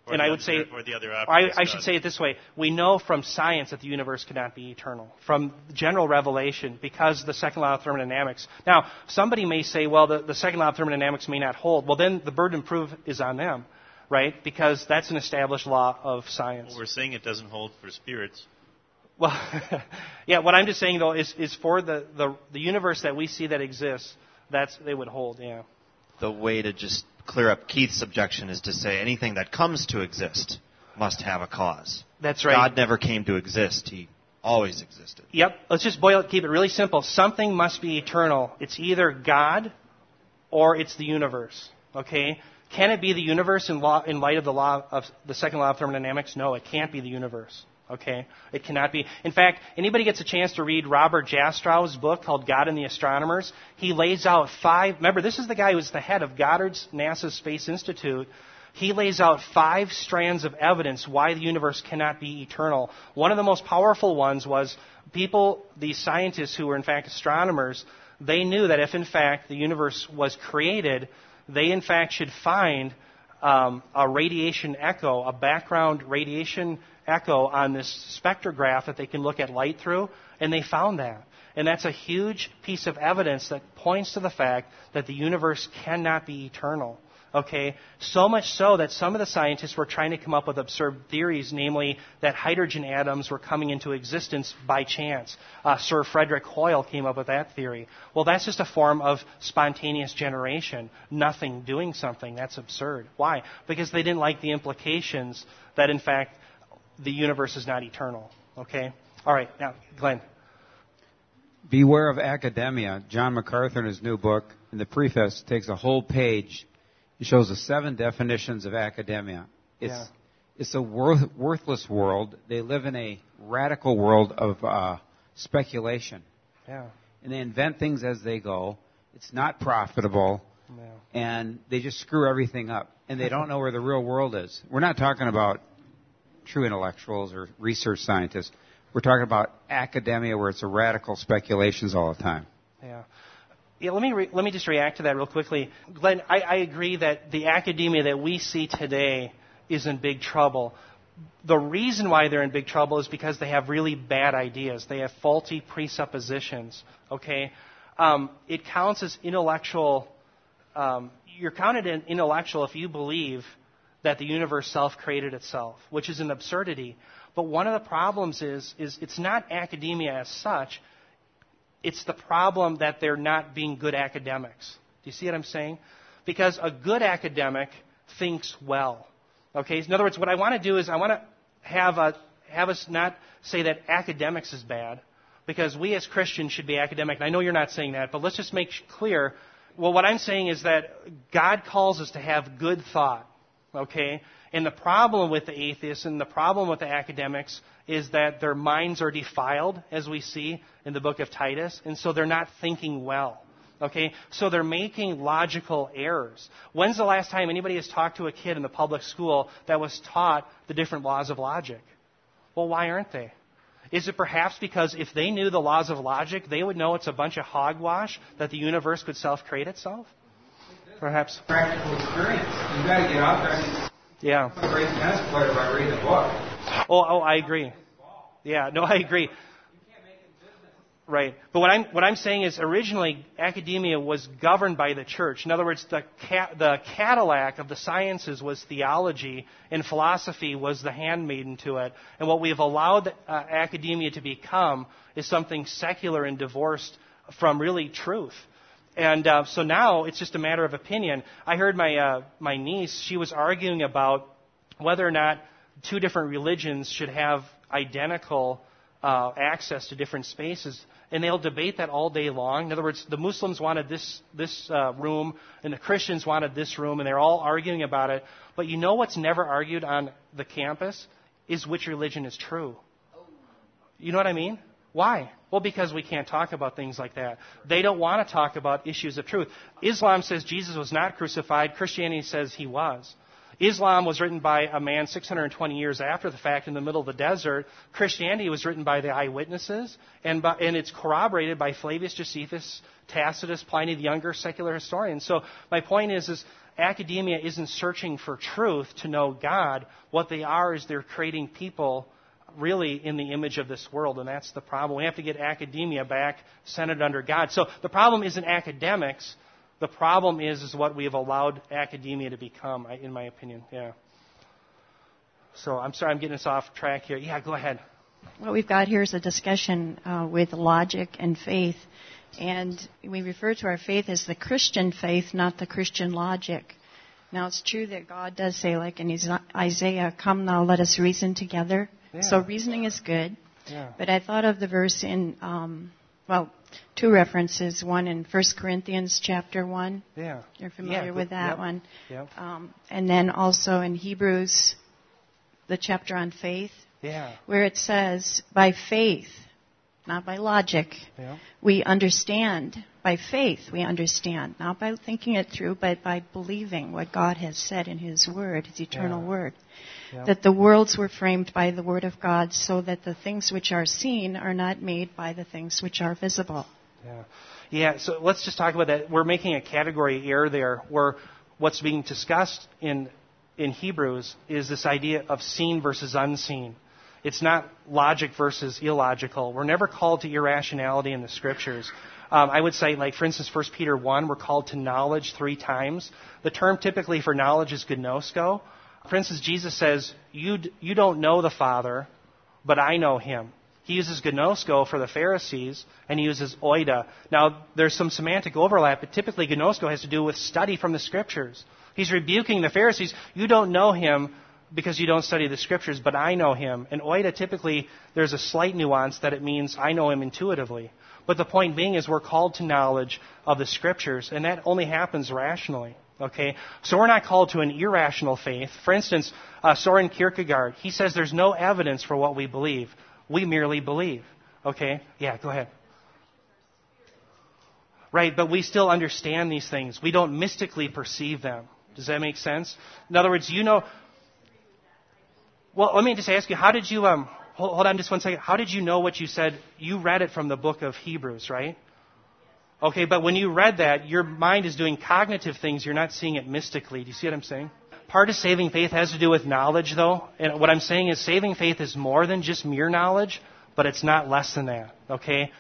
And I would say, I should say it this way. We know from science that the universe cannot be eternal, from general revelation, because the second law of thermodynamics. Now, somebody may say, well, the second law of thermodynamics may not hold. Well, then the burden of proof is on them, right? Because that's an established law of science. Well, we're saying it doesn't hold for spirits. Well, yeah, what I'm just saying, though, is for the universe that we see that exists, they would hold, yeah. The way to just clear up Keith's objection is to say anything that comes to exist must have a cause. That's right. God never came to exist. He always existed. Yep. Let's just keep it really simple. Something must be eternal. It's either God or it's the universe. Okay? Can it be the universe in light of the law of the second law of thermodynamics? No, it can't be the universe. Okay? It cannot be. In fact, anybody gets a chance to read Robert Jastrow's book called God and the Astronomers, he lays out remember, this is the guy who was the head of Goddard's NASA Space Institute. He lays out 5 strands of evidence why the universe cannot be eternal. One of the most powerful ones was these scientists who were in fact astronomers, they knew that if in fact the universe was created, they in fact should find a radiation echo, a background radiation echo on this spectrograph that they can look at light through, and they found that. And that's a huge piece of evidence that points to the fact that the universe cannot be eternal. Okay? So much so that some of the scientists were trying to come up with absurd theories, namely that hydrogen atoms were coming into existence by chance. Sir Frederick Hoyle came up with that theory. Well, that's just a form of spontaneous generation, nothing doing something. That's absurd. Why? Because they didn't like the implications that, in fact, the universe is not eternal. Okay? All right. Now, Glenn. Beware of academia. John MacArthur in his new book, in the preface, takes a whole page. It shows the 7 definitions of academia. It's a worthless world. They live in a radical world of speculation. Yeah. And they invent things as they go. It's not profitable. No. And they just screw everything up. And they don't know where the real world is. We're not talking about true intellectuals or research scientists. We're talking about academia where it's a radical speculations all the time. Yeah. Yeah, let me just react to that real quickly. Glenn, I agree that the academia that we see today is in big trouble. The reason why they're in big trouble is because they have really bad ideas. They have faulty presuppositions. Okay? It counts as intellectual. You're counted an intellectual if you believe that the universe self-created itself, which is an absurdity. But one of the problems is it's not academia as such. It's the problem that they're not being good academics. Do you see what I'm saying? Because a good academic thinks well. Okay? In other words, what I want to do is I want to have us not say that academics is bad, because we as Christians should be academic. And I know you're not saying that, but let's just make clear. Well, what I'm saying is that God calls us to have good thought. Okay? And the problem with the atheists and the problem with the academics is that their minds are defiled, as we see in the book of Titus, and so they're not thinking well. Okay? So they're making logical errors. When's the last time anybody has talked to a kid in the public school that was taught the different laws of logic? Well, why aren't they? Is it perhaps because if they knew the laws of logic, they would know it's a bunch of hogwash that the universe could self-create itself? Perhaps. Practical experience. You've got to get out there. Yeah. I'm a great tennis player by reading a book. Oh, I agree. Yeah, no, I agree. You can't make it business. Right. But what I'm saying is originally academia was governed by the church. In other words, the Cadillac of the sciences was theology, and philosophy was the handmaiden to it. And what we have allowed academia to become is something secular and divorced from really truth. And so now it's just a matter of opinion. I heard my niece, she was arguing about whether or not two different religions should have identical access to different spaces. And they'll debate that all day long. In other words, the Muslims wanted this room, and the Christians wanted this room, and they're all arguing about it. But you know what's never argued on the campus is which religion is true. You know what I mean? Why? Well, because we can't talk about things like that. They don't want to talk about issues of truth. Islam says Jesus was not crucified. Christianity says he was. Islam was written by a man 620 years after the fact in the middle of the desert. Christianity was written by the eyewitnesses, and it's corroborated by Flavius Josephus, Tacitus, Pliny the Younger, secular historians. So my point is academia isn't searching for truth to know God. What they are is they're creating people really in the image of this world, and that's the problem. We have to get academia back centered under God. So the problem isn't academics. The problem is what we have allowed academia to become, in my opinion. Yeah. So I'm sorry I'm getting us off track here. Yeah, go ahead. What we've got here is a discussion with logic and faith, and we refer to our faith as the Christian faith, not the Christian logic. Now, it's true that God does say, like in Isaiah, "Come now, let us reason together." Yeah. So reasoning is good. Yeah. But I thought of the verse in, two references, one in 1 Corinthians chapter 1. Yeah. You're familiar with that one. Yep. And then also in Hebrews, the chapter on faith, where it says, by faith, not by logic, we understand. By faith, we understand. Not by thinking it through, but by believing what God has said in His Word, His eternal Word. Yep. That the worlds were framed by the Word of God, so that the things which are seen are not made by the things which are visible. Yeah. So let's just talk about that. We're making a category error there, where what's being discussed in Hebrews is this idea of seen versus unseen. It's not logic versus illogical. We're never called to irrationality in the Scriptures. I would say, like, for instance, 1 Peter 1, we're called to knowledge 3 times. The term typically for knowledge is gnosko. For instance, Jesus says, you don't know the Father, but I know Him. He uses gnosko for the Pharisees, and he uses oida. Now, there's some semantic overlap, but typically gnosko has to do with study from the Scriptures. He's rebuking the Pharisees. You don't know Him because you don't study the Scriptures, but I know Him. And oida, typically, there's a slight nuance that it means I know Him intuitively. But the point being is we're called to knowledge of the Scriptures, and that only happens rationally. Okay, so we're not called to an irrational faith. For instance, Soren Kierkegaard, he says there's no evidence for what we believe. We merely believe. Okay, yeah, go ahead. Right, but we still understand these things. We don't mystically perceive them. Does that make sense? In other words, you know... Well, let me just ask you, how did you... Hold on just one second. How did you know what you said? You read it from the book of Hebrews, right? Okay, but when you read that, your mind is doing cognitive things. You're not seeing it mystically. Do you see what I'm saying? Part of saving faith has to do with knowledge, though. And what I'm saying is saving faith is more than just mere knowledge, but it's not less than that, okay?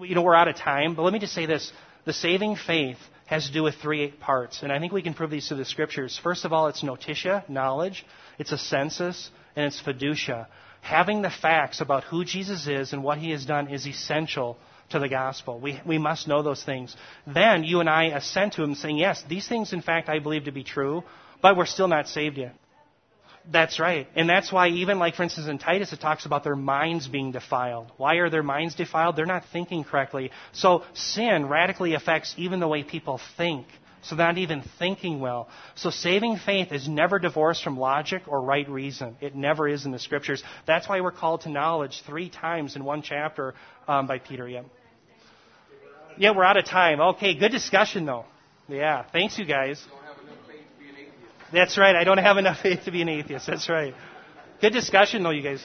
You know, we're out of time, but let me just say this. The saving faith has to do with three parts. And I think we can prove these through the scriptures. First of all, it's notitia, knowledge. It's a census, and it's fiducia. Having the facts about who Jesus is and what he has done is essential to the gospel. We must know those things. Then you and I assent to him saying, yes, these things, in fact, I believe to be true, but we're still not saved yet. That's right. And that's why even like, for instance, in Titus, it talks about their minds being defiled. Why are their minds defiled? They're not thinking correctly. So sin radically affects even the way people think. So they're not even thinking well. So saving faith is never divorced from logic or right reason. It never is in the scriptures. That's why we're called to knowledge three times in one chapter by Peter. Yeah, we're out of time. Okay, good discussion, though. Yeah, thanks, you guys. That's right. I don't have enough faith to be an atheist. That's right. Good discussion, though, you guys.